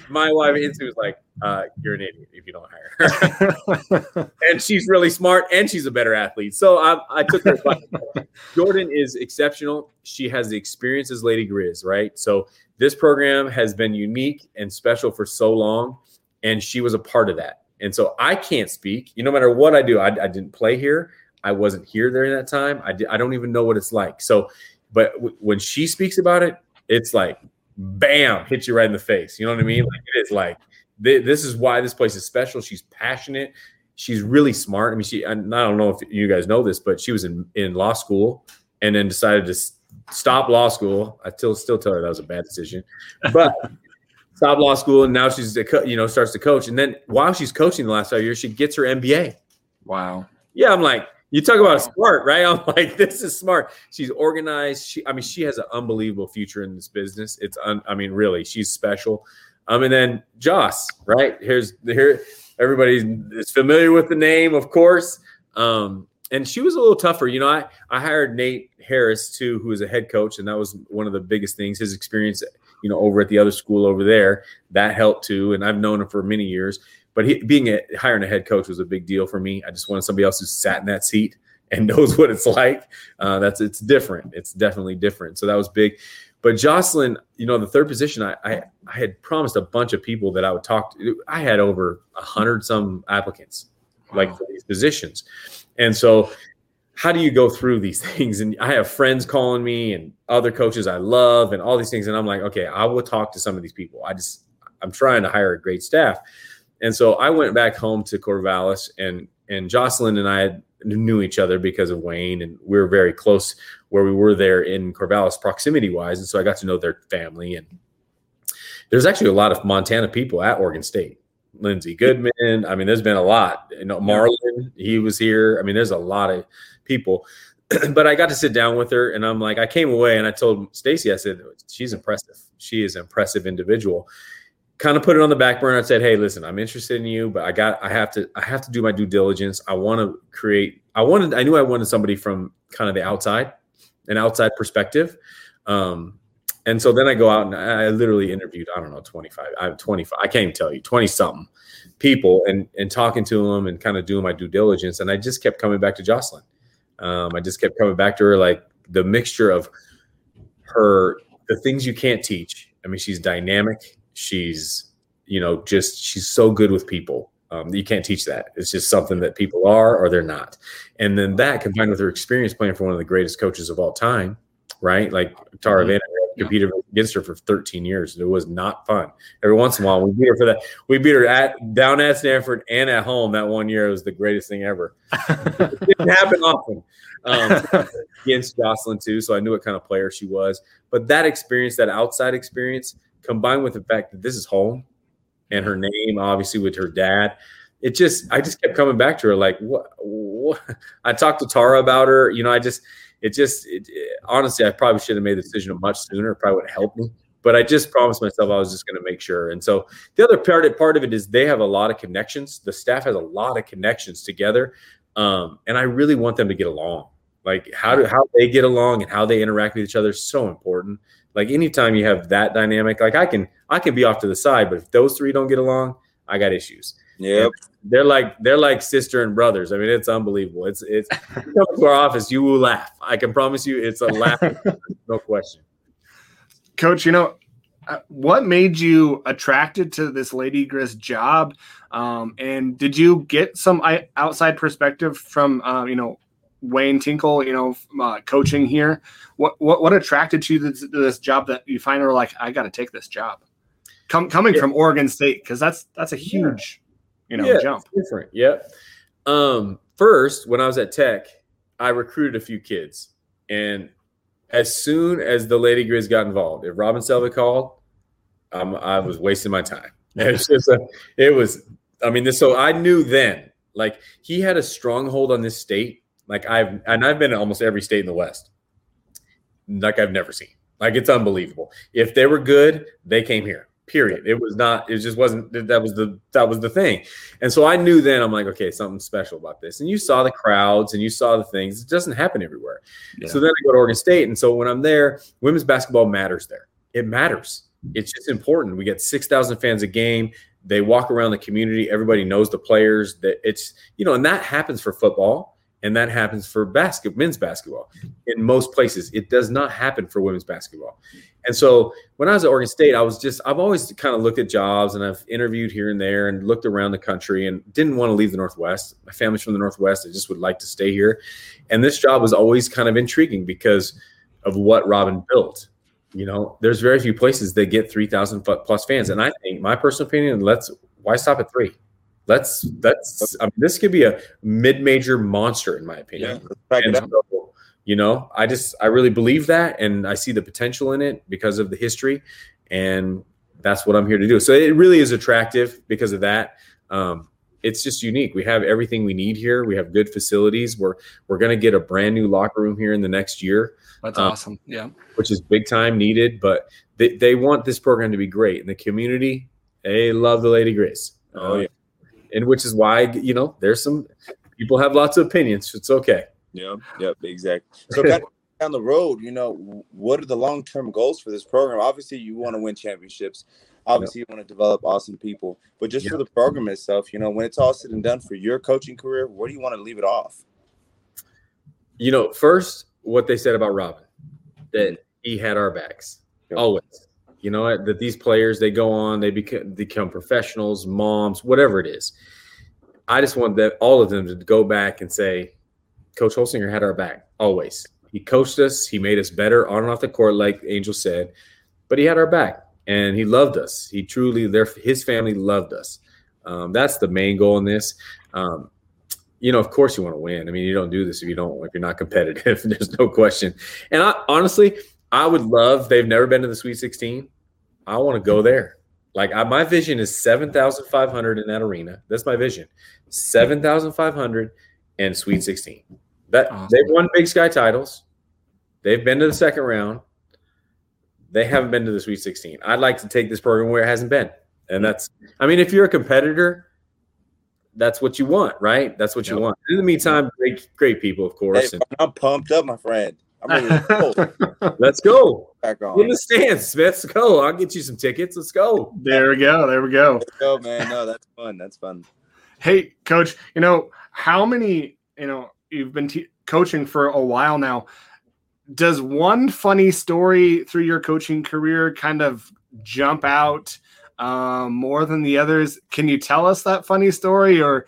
my wife was like, you're an idiot if you don't hire her. And she's really smart and she's a better athlete. So I took her advice. Jordan is exceptional. She has the experience as Lady Grizz, right? So this program has been unique and special for so long. And she was a part of that. And so I can't speak. You know, no matter what I do, I didn't play here. I wasn't here during that time. I don't even know what it's like. So, but when she speaks about it, it's like, bam, hits you right in the face. You know what I mean? Like it's like, this is why this place is special. She's passionate. She's really smart. I mean, I don't know if you guys know this, but she was in law school and then decided to stop law school. I still tell her that was a bad decision, but stop law school. And now she's, starts to coach. And then while she's coaching the last 5 years, she gets her MBA. Wow. Yeah. I'm like, you talk about smart, right? I'm like, this is smart. She's organized. She has an unbelievable future in this business. Really, she's special. And then Joss, right? Here, everybody is familiar with the name, of course. And she was a little tougher. You know, I hired Nate Harris too, who is a head coach. And that was one of the biggest things, his experience, you know, over at the other school over there, that helped too. And I've known him for many years. But hiring a head coach was a big deal for me. I just wanted somebody else who sat in that seat and knows what it's like. It's different. It's definitely different. So that was big. But Jocelyn, you know, the third position, I had promised a bunch of people that I would talk to. I had over 100-some applicants, for these positions. And so how do you go through these things? And I have friends calling me and other coaches I love and all these things. And I'm like, okay, I will talk to some of these people. I'm trying to hire a great staff. And so I went back home to Corvallis, and Jocelyn and I knew each other because of Wayne, and we were very close where we were there in Corvallis proximity-wise, and so I got to know their family. And there's actually a lot of Montana people at Oregon State. Lindsey Goodman, there's been a lot. You know, Marlon, he was here. There's a lot of people. But I got to sit down with her, and I'm like, I came away, and I told Stacy, I said, she's impressive. She is an impressive individual. Kind of put it on the back burner. I said, hey, listen, I'm interested in you, but I have to do my due diligence. I knew I wanted somebody from kind of the outside, an outside perspective. And so then I go out and I literally interviewed, 20 something people and talking to them and kind of doing my due diligence. And I just kept coming back to Jocelyn. I just kept coming back to her, like the mixture of the things you can't teach. She's dynamic. She's, she's so good with people. You can't teach that. It's just something that people are or they're not. And then that combined with her experience playing for one of the greatest coaches of all time, right? Like Tara Vanderbilt competed against her for 13 years. It was not fun. Every once in a while, we beat her for that. We beat her down at Stanford and at home that one year. It was the greatest thing ever. It didn't happen often. Against Jocelyn too, so I knew what kind of player she was. But that experience, that outside experience, combined with the fact that this is home and her name, obviously with her dad, I just kept coming back to her. Like what? I talked to Tara about her. Honestly, I probably should have made the decision much sooner. It probably would have helped me, but I just promised myself I was just going to make sure. And so the other part of it is they have a lot of connections. The staff has a lot of connections together. And I really want them to get along. Like how they get along and how they interact with each other is so important. Like anytime you have that dynamic, like I can be off to the side, but if those three don't get along, I got issues. Yeah, they're like sister and brothers. I mean, it's unbelievable. It's you come to our office, you will laugh. I can promise you, it's a laugh, no question. Coach, what made you attracted to this Lady Grizz job? And did you get some outside perspective from Wayne Tinkle, coaching here? What attracted you to this job that you finally were like, I got to take this job? Coming from Oregon State, because that's a huge, jump. It's different. Yep. First, when I was at Tech, I recruited a few kids, and as soon as the Lady Grizz got involved, if Robin Selvig called, I was wasting my time. So I knew then, like he had a stronghold on this state. Like I've been in almost every state in the West. Like I've never seen. Like it's unbelievable. If they were good, they came here. Period. That was the thing. And so I knew then, I'm like, okay, something special about this. And you saw the crowds and you saw the things. It doesn't happen everywhere. Yeah. So then I go to Oregon State. And so when I'm there, women's basketball matters there. It matters. It's just important. We get 6,000 fans a game. They walk around the community. Everybody knows the players. That it's, and that happens for football. And that happens for men's basketball. In most places, it does not happen for women's basketball. And so when I was at Oregon State, I've always kind of looked at jobs, and I've interviewed here and there and looked around the country and didn't want to leave the Northwest. My family's from the Northwest. I just would like to stay here. And this job was always kind of intriguing because of what Robin built. There's very few places that get 3,000 plus fans. And I think my personal opinion, why stop at 3? This could be a mid-major monster in my opinion. Yeah, and so, I really believe that, and I see the potential in it because of the history, and that's what I'm here to do. So it really is attractive because of that. It's just unique. We have everything we need here. We have good facilities. We're going to get a brand new locker room here in the next year. That's awesome. Yeah. Which is big time needed, but they want this program to be great, and the community, they love the Lady Grizz. Oh yeah. And which is why, there's some people have lots of opinions. It's okay. Yep, exactly. So down the road, what are the long-term goals for this program? Obviously, you want to win championships. Obviously, you want to develop awesome people. But just for the program itself, when it's all said and done for your coaching career, where do you want to leave it off? First, what they said about Robin, that he had our backs always. That these players, they go on, they become professionals, moms, whatever it is. I just want all of them to go back and say, Coach Holsinger had our back always. He coached us. He made us better on and off the court, like Angel said, but he had our back and he loved us. He truly, his family loved us. That's the main goal in this. Of course you want to win. I mean, you don't do this if you're not competitive. There's no question. And I would love, they've never been to the Sweet 16. I want to go there. Like my vision is 7,500 in that arena. That's my vision. 7,500 and Sweet 16. That awesome. They've won Big Sky titles. They've been to the second round. They haven't been to the Sweet 16. I'd like to take this program where it hasn't been. And if you're a competitor, that's what you want, right? That's what you want. In the meantime, great people, of course. Hey, I'm pumped up, my friend. Let's go. Back on. In the stands. Let's go. I'll get you some tickets. Let's go. There we go. Let's go, man. No, that's fun. Hey, Coach, how many, you've been coaching for a while now. Does one funny story through your coaching career kind of jump out more than the others? Can you tell us that funny story or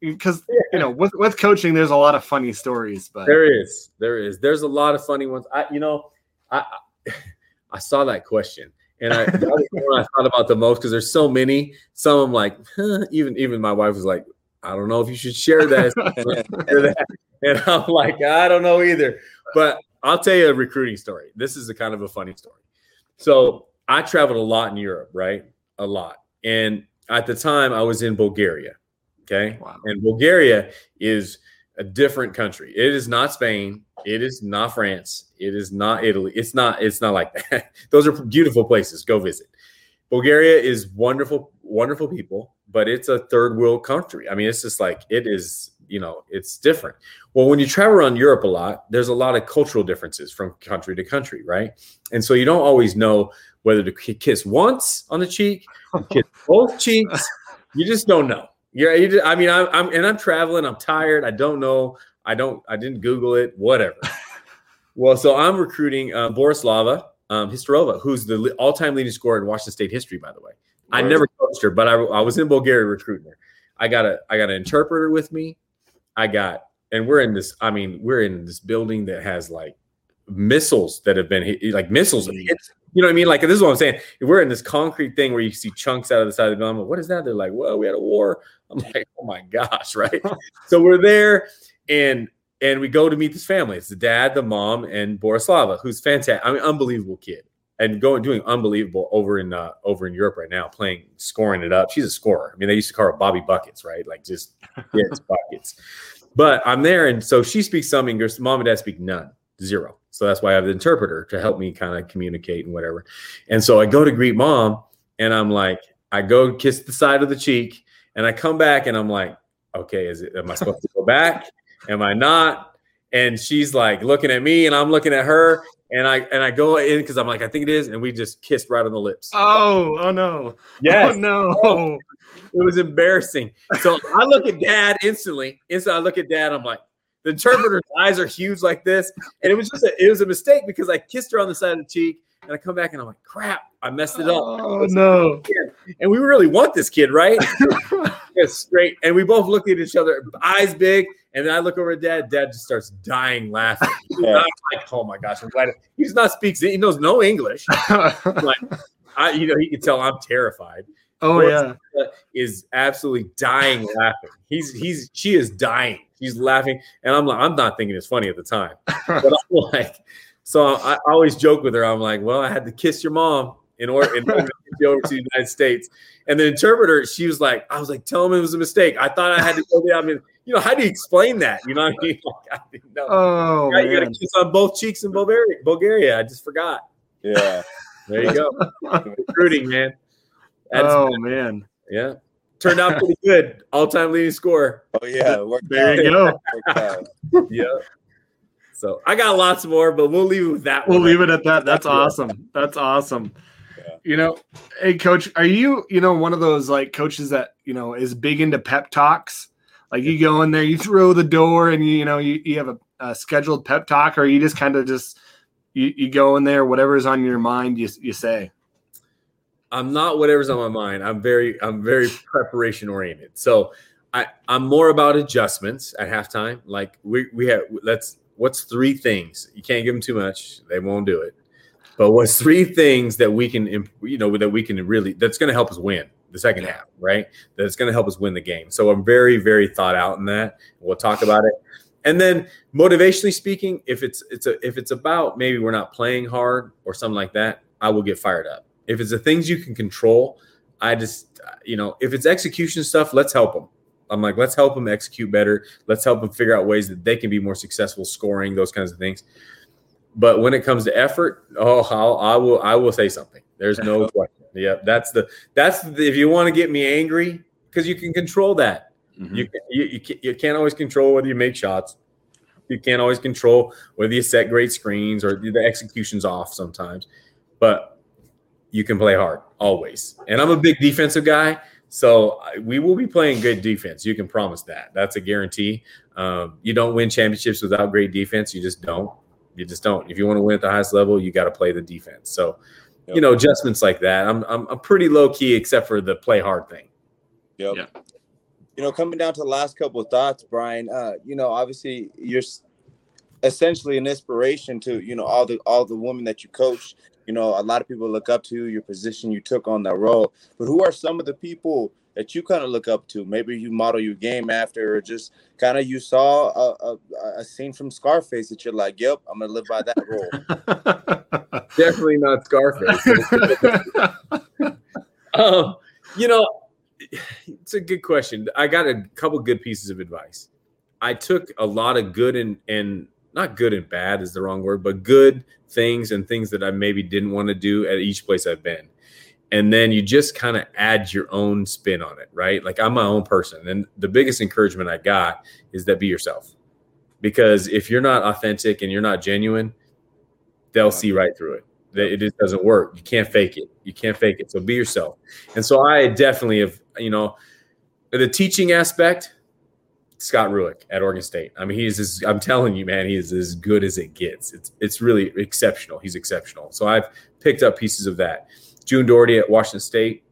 because with coaching, there's a lot of funny stories, but there is. There's a lot of funny ones. I saw that question, and that was the one I thought about the most because there's so many. Some I'm like, even my wife was like, I don't know if you should share that, and I'm like, I don't know either. But I'll tell you a recruiting story. This is a kind of a funny story. So I traveled a lot in Europe, right? A lot, and at the time I was in Bulgaria. Okay. Wow. And Bulgaria is a different country. It is not Spain. It is not France. It is not Italy. It's not like that. Those are beautiful places. Go visit. Bulgaria is wonderful, wonderful people, but it's a third world country. I mean, it's just like, it is you know, it's different. Well, when you travel around Europe a lot, there's a lot of cultural differences from country to country, right? And so you don't always know whether to kiss once on the cheek, kiss both cheeks. You just don't know. I'm traveling. I'm tired. I don't know. I didn't Google it. Whatever. Well, so I'm recruiting Borislava Histrova, who's the all-time leading scorer in Washington State history, by the way. Right. I never coached her, but I was in Bulgaria recruiting her. I got an interpreter with me. And we're in this building that has like missiles that have been hit, like missiles. You know what I mean? Like, this is what I'm saying. We're in this concrete thing where you see chunks out of the side of the building. I'm like, what is that? They're like, well, we had a war. I'm like, oh my gosh. Right. So we're there and we go to meet this family. It's the dad, the mom, and Borislava, who's fantastic. I mean, unbelievable kid, and doing unbelievable over in Europe right now, scoring it up. She's a scorer. I mean, they used to call her Bobby Buckets, right? Like, just gets buckets. But I'm there, and so she speaks some English. Mom and dad speak none, zero. So that's why I have the interpreter to help me kind of communicate and whatever. And so I go to greet mom, and I'm like, I go kiss the side of the cheek, and I come back, and I'm like, okay, am I supposed to go back? Am I not? And she's like looking at me, and I'm looking at her, and I go in because I'm like, I think it is, and we just kissed right on the lips. Oh no! Yes, oh, no! Oh, it was embarrassing. So I look at dad instantly. I look at dad. I'm like, the interpreter's eyes are huge like this, and it was a mistake because I kissed her on the side of the cheek, and I come back and I'm like, crap, I messed it up. Oh no! And we really want this kid, right? Yes, straight. And we both looked at each other, eyes big. And then I look over at dad. Dad just starts dying laughing. Yeah. I'm like, oh my gosh, I'm glad he does not speak. He knows no English. Like, he can tell I'm terrified. Oh yeah, is absolutely dying laughing. She is dying. She's laughing, and I'm like, I'm not thinking it's funny at the time. But I'm like, so I always joke with her. I'm like, well, I had to kiss your mom in order to get you over to the United States. And the interpreter, I was like, tell him it was a mistake. I thought I had to go there. I mean, you know, how do you explain that? You know what I mean? Like, I didn't know. Oh, yeah, you got to kiss on both cheeks in Bulgaria. I just forgot. Yeah. There you go. Recruiting, man. That's man. Yeah. Turned out pretty good. All-time leading scorer. Oh, yeah. There you go. Yeah. So I got lots more, but we'll leave it with that. We'll leave it at that. That's awesome. That's awesome. Yeah. You know, hey, Coach, are you one of those like coaches that, you know, is big into pep talks? Like, you go in there, you throw the door, and you have a scheduled pep talk, or you just kind of you go in there, whatever's on your mind, you say. I'm not whatever's on my mind. I'm very preparation oriented. So I'm more about adjustments at halftime. Like what's three things? You can't give them too much; they won't do it. But what's three things that we can, that we can really, that's going to help us win the second half, right? That's going to help us win the game. So I'm very, very thought out in that. We'll talk about it. And then motivationally speaking, if it's about maybe we're not playing hard or something like that, I will get fired up. If it's the things you can control, I just, if it's execution stuff, let's help them. I'm like, let's help them execute better. Let's help them figure out ways that they can be more successful scoring, those kinds of things. But when it comes to effort, I will say something. There's no question. Yeah, that's the, if you want to get me angry, because you can control that. Mm-hmm. You can't always control whether you make shots. You can't always control whether you set great screens or the execution's off sometimes. But you can play hard always. And I'm a big defensive guy. So we will be playing good defense. You can promise that. That's a guarantee. You don't win championships without great defense. You just don't. If you want to win at the highest level, you got to play the defense. So, adjustments like that. I'm pretty low key except for the play hard thing. Yep. Yeah. Coming down to the last couple of thoughts, Brian. Obviously you're essentially an inspiration to all the women that you coach. A lot of people look up to your position you took on that role. But who are some of the people that you kind of look up to? Maybe you model your game after, or just kind of you saw a scene from Scarface that you're like, yep, I'm going to live by that role. Definitely not Scarface. It's a good question. I got a couple good pieces of advice. I took a lot of good and not good and bad is the wrong word, but good things and things that I maybe didn't want to do at each place I've been. And then you just kind of add your own spin on it, right? Like, I'm my own person. And the biggest encouragement I got is that be yourself. Because if you're not authentic and you're not genuine, they'll see right through it. It just doesn't work. You can't fake it. You can't fake it. So be yourself. And so I definitely have, you know, the teaching aspect, Scott Rueck at Oregon State. I mean, he's as, I'm telling you, man, he is as good as it gets. It's really exceptional. He's exceptional. So I've picked up pieces of that. June Daugherty at Washington State,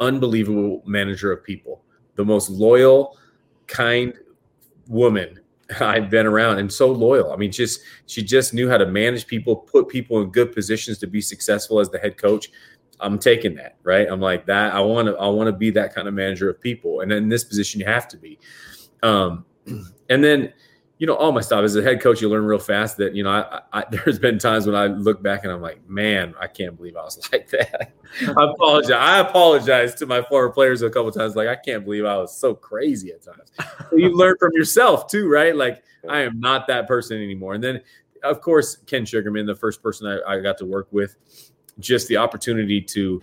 unbelievable manager of people, the most loyal, kind woman I've been around, and so loyal. I mean, she just knew how to manage people, put people in good positions to be successful as the head coach. I'm taking that, right? I'm like that. I want to be that kind of manager of people, and in this position, you have to be. And then, you know, all my stuff as a head coach, you learn real fast that, you know, I there's been times when I look back and I'm like, man, I can't believe I was like that. I apologize to my former players a couple of times. Like, I can't believe I was so crazy at times. So you learn from yourself too, right? Like, I am not that person anymore. And then, of course, Ken Sugarman, the first person I got to work with, just the opportunity to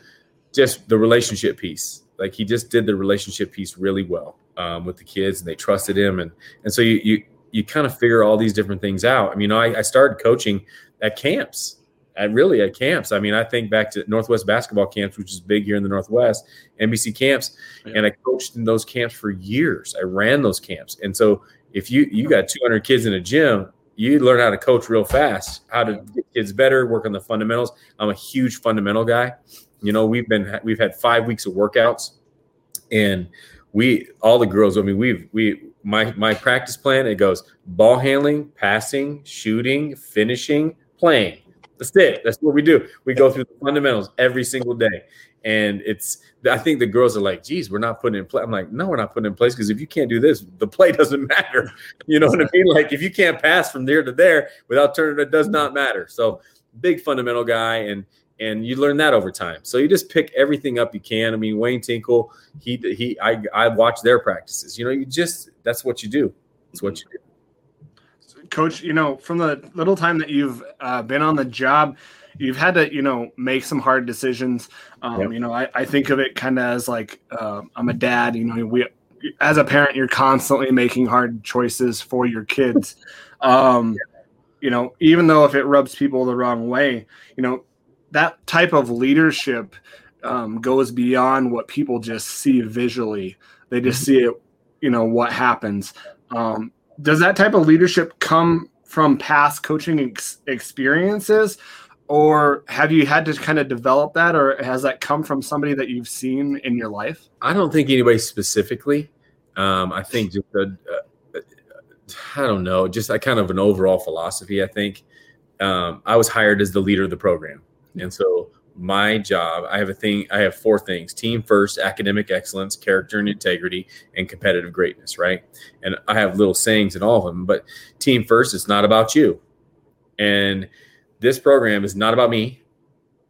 just the relationship piece. Like, he just did the relationship piece really well with the kids, and they trusted him. And so you kind of figure all these different things out. I mean, I started coaching at camps, at camps. I mean, I think back to Northwest basketball camps, which is big here in the Northwest, NBC camps, yeah. And I coached in those camps for years. I ran those camps. And so if you got 200 kids in a gym, you learn how to coach real fast, how to get kids better, work on the fundamentals. I'm a huge fundamental guy. You know, we've had 5 weeks of workouts, and all the girls, I mean, my practice plan, it goes ball handling, passing, shooting, finishing, playing. That's it. That's what we do. We go through the fundamentals every single day. And I think the girls are like, geez, we're not putting in play. I'm like, no, we're not putting in place, because if you can't do this, the play doesn't matter. You know what I mean? Like, if you can't pass from there to there without turning, it does not matter. So, big fundamental guy, and you learn that over time. So you just pick everything up you can. I mean, Wayne Tinkle, I watch their practices. You know, that's what you do. That's what you do. So, Coach, you know, from the little time that you've been on the job, you've had to, you know, make some hard decisions. Yep. You know, I think of it kind of as like, I'm a dad, you know, as a parent, you're constantly making hard choices for your kids. You know, even though if it rubs people the wrong way, you know, that type of leadership goes beyond what people just see visually. They just see it, you know, what happens. Does that type of leadership come from past coaching experiences, or have you had to kind of develop that, or has that come from somebody that you've seen in your life? I don't think anybody specifically. I think just I don't know, just a kind of an overall philosophy. I think I was hired as the leader of the program. And so my job, I have four things: team first, academic excellence, character and integrity, and competitive greatness, right? And I have little sayings in all of them, but team first, it's not about you. And this program is not about me.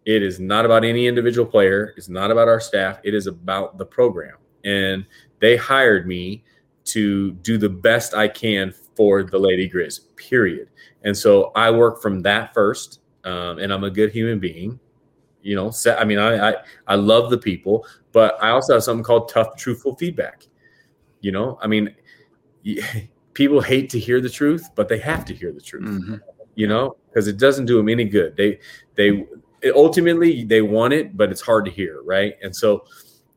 It is not about any individual player. It's not about our staff. It is about the program. And they hired me to do the best I can for the Lady Grizz, period. And so I work from that first. And I'm a good human being, you know. I mean, I love the people, but I also have something called tough, truthful feedback. You know, I mean, people hate to hear the truth, but they have to hear the truth. Mm-hmm. You know, because it doesn't do them any good. Ultimately they want it, but it's hard to hear, right? And so,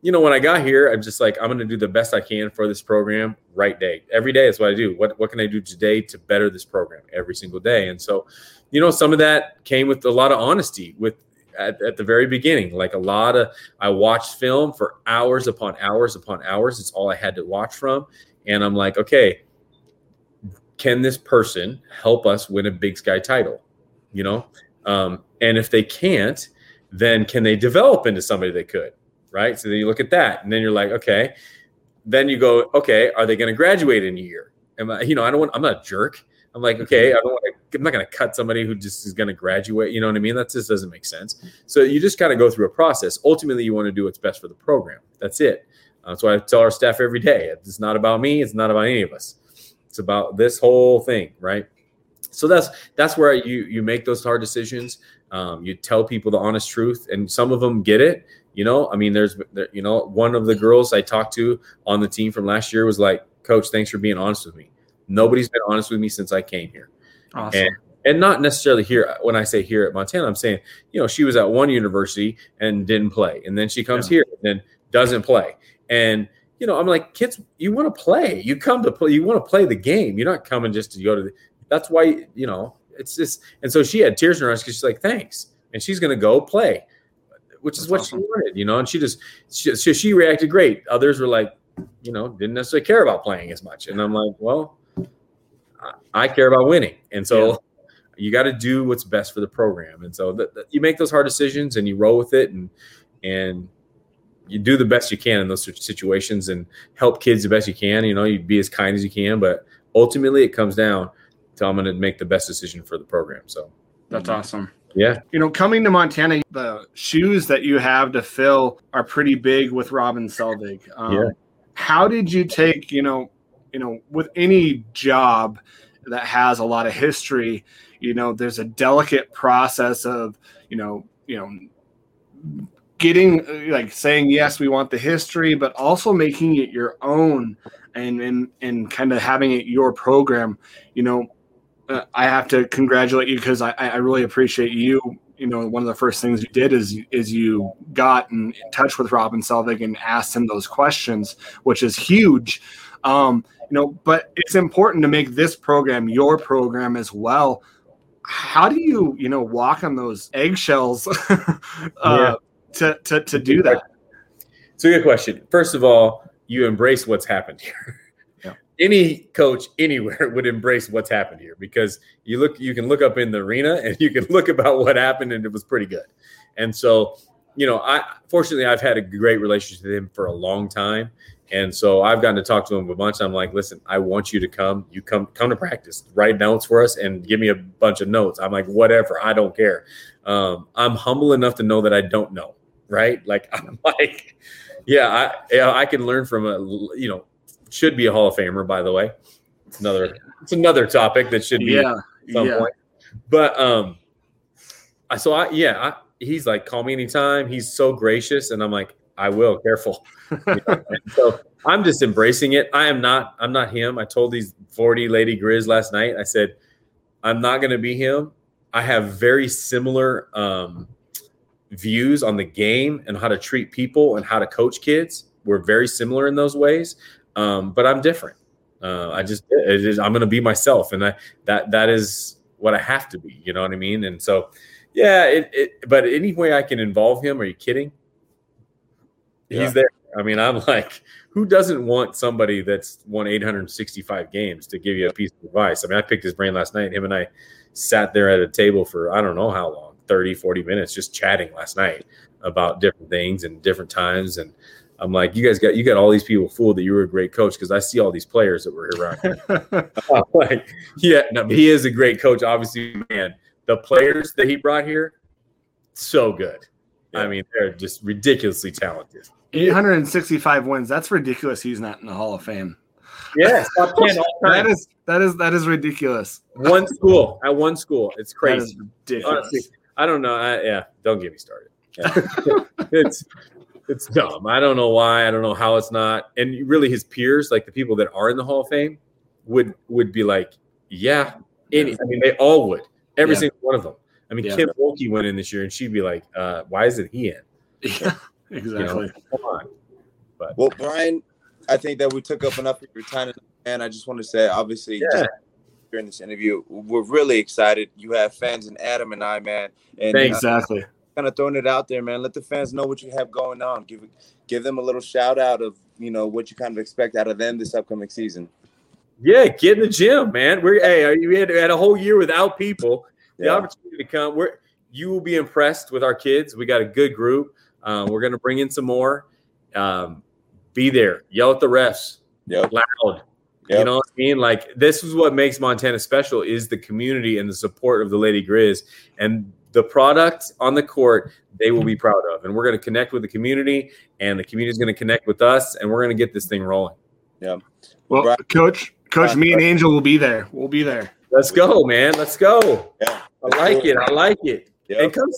you know, when I got here, I'm just like, I'm going to do the best I can for this program. Right day, every day, that's what I do. What can I do today to better this program every single day? And so, you know, some of that came with a lot of honesty at the very beginning. Like, I watched film for hours upon hours upon hours. It's all I had to watch from. And I'm like, okay, can this person help us win a Big Sky title? You know? And if they can't, then can they develop into somebody they could, right? So then you look at that, and then you're like, okay, then you go, okay, are they going to graduate in a year? I'm not a jerk. I'm like, okay, I'm not going to cut somebody who just is going to graduate. You know what I mean? That just doesn't make sense. So you just got to go through a process. Ultimately, you want to do what's best for the program. That's it. That's why I tell our staff every day, it's not about me. It's not about any of us. It's about this whole thing, right? So that's where you make those hard decisions. You tell people the honest truth, and some of them get it, You know, I mean, one of the girls I talked to on the team from last year was like, Coach, thanks for being honest with me. Nobody's been honest with me since I came here. Awesome. And not necessarily here. When I say here at Montana, I'm saying, you know, she was at one university and didn't play. And then she comes here and then doesn't play. And, you know, I'm like, kids, you want to play. You come to play. You want to play the game. You're not coming just to go to the – that's why, you know, it's just – and so she had tears in her eyes because she's like, thanks. And she's going to go play, which is what she wanted, you know. And she just – she reacted great. Others were like, you know, didn't necessarily care about playing as much. And I'm like, well, I care about winning. And so – you got to do what's best for the program. And so you make those hard decisions and you roll with it and you do the best you can in those situations and help kids the best you can. You know, you be as kind as you can, but ultimately it comes down to I'm going to make the best decision for the program. So that's awesome. Yeah. You know, coming to Montana, the shoes that you have to fill are pretty big with Robin Selvig. How did you take, you know, with any job that has a lot of history, you know, there's a delicate process of, you know, getting, like, saying, yes, we want the history, but also making it your own and kind of having it your program. You know, I have to congratulate you because I really appreciate you. You know, one of the first things you did is you got in touch with Robin Selvig and asked him those questions, which is huge. You know, but it's important to make this program your program as well. How do you, you know, walk on those eggshells to do that? It's a good question. First of all, you embrace what's happened here. Yeah. Any coach anywhere would embrace what's happened here because you can look up in the arena and you can look about what happened and it was pretty good. And so, you know, fortunately I've had a great relationship with him for a long time. And so I've gotten to talk to him a bunch. I'm like, listen, I want you to come. You come to practice. Write notes for us and give me a bunch of notes. I'm like, whatever. I don't care. I'm humble enough to know that I don't know, right? Like, I'm like, I can learn from a, you know, should be a Hall of Famer, by the way. It's another topic that should be at some point. But he's like, call me anytime. He's so gracious. And I'm like, I will. Careful. You know? So I'm just embracing it. I'm not him. I told these 40 Lady Grizz last night, I said, I'm not going to be him. I have very similar views on the game and how to treat people and how to coach kids. We're very similar in those ways. But I'm different. I'm going to be myself. And that is what I have to be. You know what I mean? And so, but any way I can involve him, are you kidding? He's there. I mean, I'm like, who doesn't want somebody that's won 865 games to give you a piece of advice? I mean, I picked his brain last night. Him and I sat there at a table for I don't know how long, 30, 40 minutes, just chatting last night about different things and different times. And I'm like, you guys got all these people fooled that you were a great coach because I see all these players that were around. I'm like, he is a great coach. Obviously, man, the players that he brought here, so good. I mean, they're just ridiculously talented. 865 wins. That's ridiculous. He's not in the Hall of Fame. Yes. That is ridiculous. At one school. It's crazy. That is ridiculous. Honestly, I don't know. Don't get me started. Yeah. it's dumb. I don't know why. I don't know how it's not. And really his peers, like the people that are in the Hall of Fame would be like, I mean, they all would. Every single one of them. I mean, Kim Wilkie went in this year, and she'd be like, why isn't he in? Yeah, exactly. You know, come on. But. Well, Brian, I think that we took up enough of your time. And I just want to say, obviously, during this interview, we're really excited. You have fans in Adam and I, man. And, exactly. Kind of throwing it out there, man. Let the fans know what you have going on. Give them a little shout-out of, you know, what you kind of expect out of them this upcoming season. Yeah, get in the gym, man. We had a whole year without people. The opportunity to come, you will be impressed with our kids. We got a good group. We're going to bring in some more. Be there. Yell at the refs. Loud. Yep. You know what I mean? Like, this is what makes Montana special is the community and the support of the Lady Grizz. And the product on the court, they will be proud of. And we're going to connect with the community, and the community is going to connect with us, and we're going to get this thing rolling. Yeah. Well, Coach, me and Angel will be there. We'll be there. Let's go, man. Let's go. Yeah, I like it. Yep. And come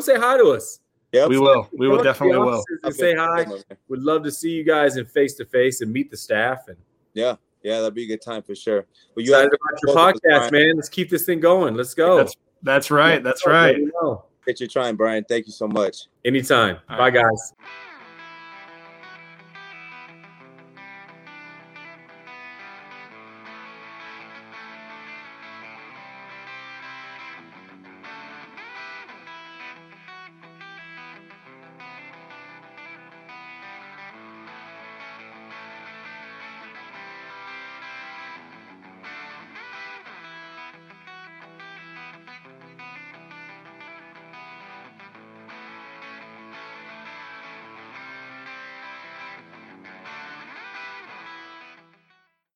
say hi to us. Yep. We will. We will definitely will. And say hi. Would love to see you guys in face to face and meet the staff. And yeah. Yeah, that'd be a good time for sure. Well, you excited about your podcast, man. Let's keep this thing going. Let's go. That's right. That's right. Appreciate you trying, Brian. Thank you so much. Anytime. All right. Bye, guys.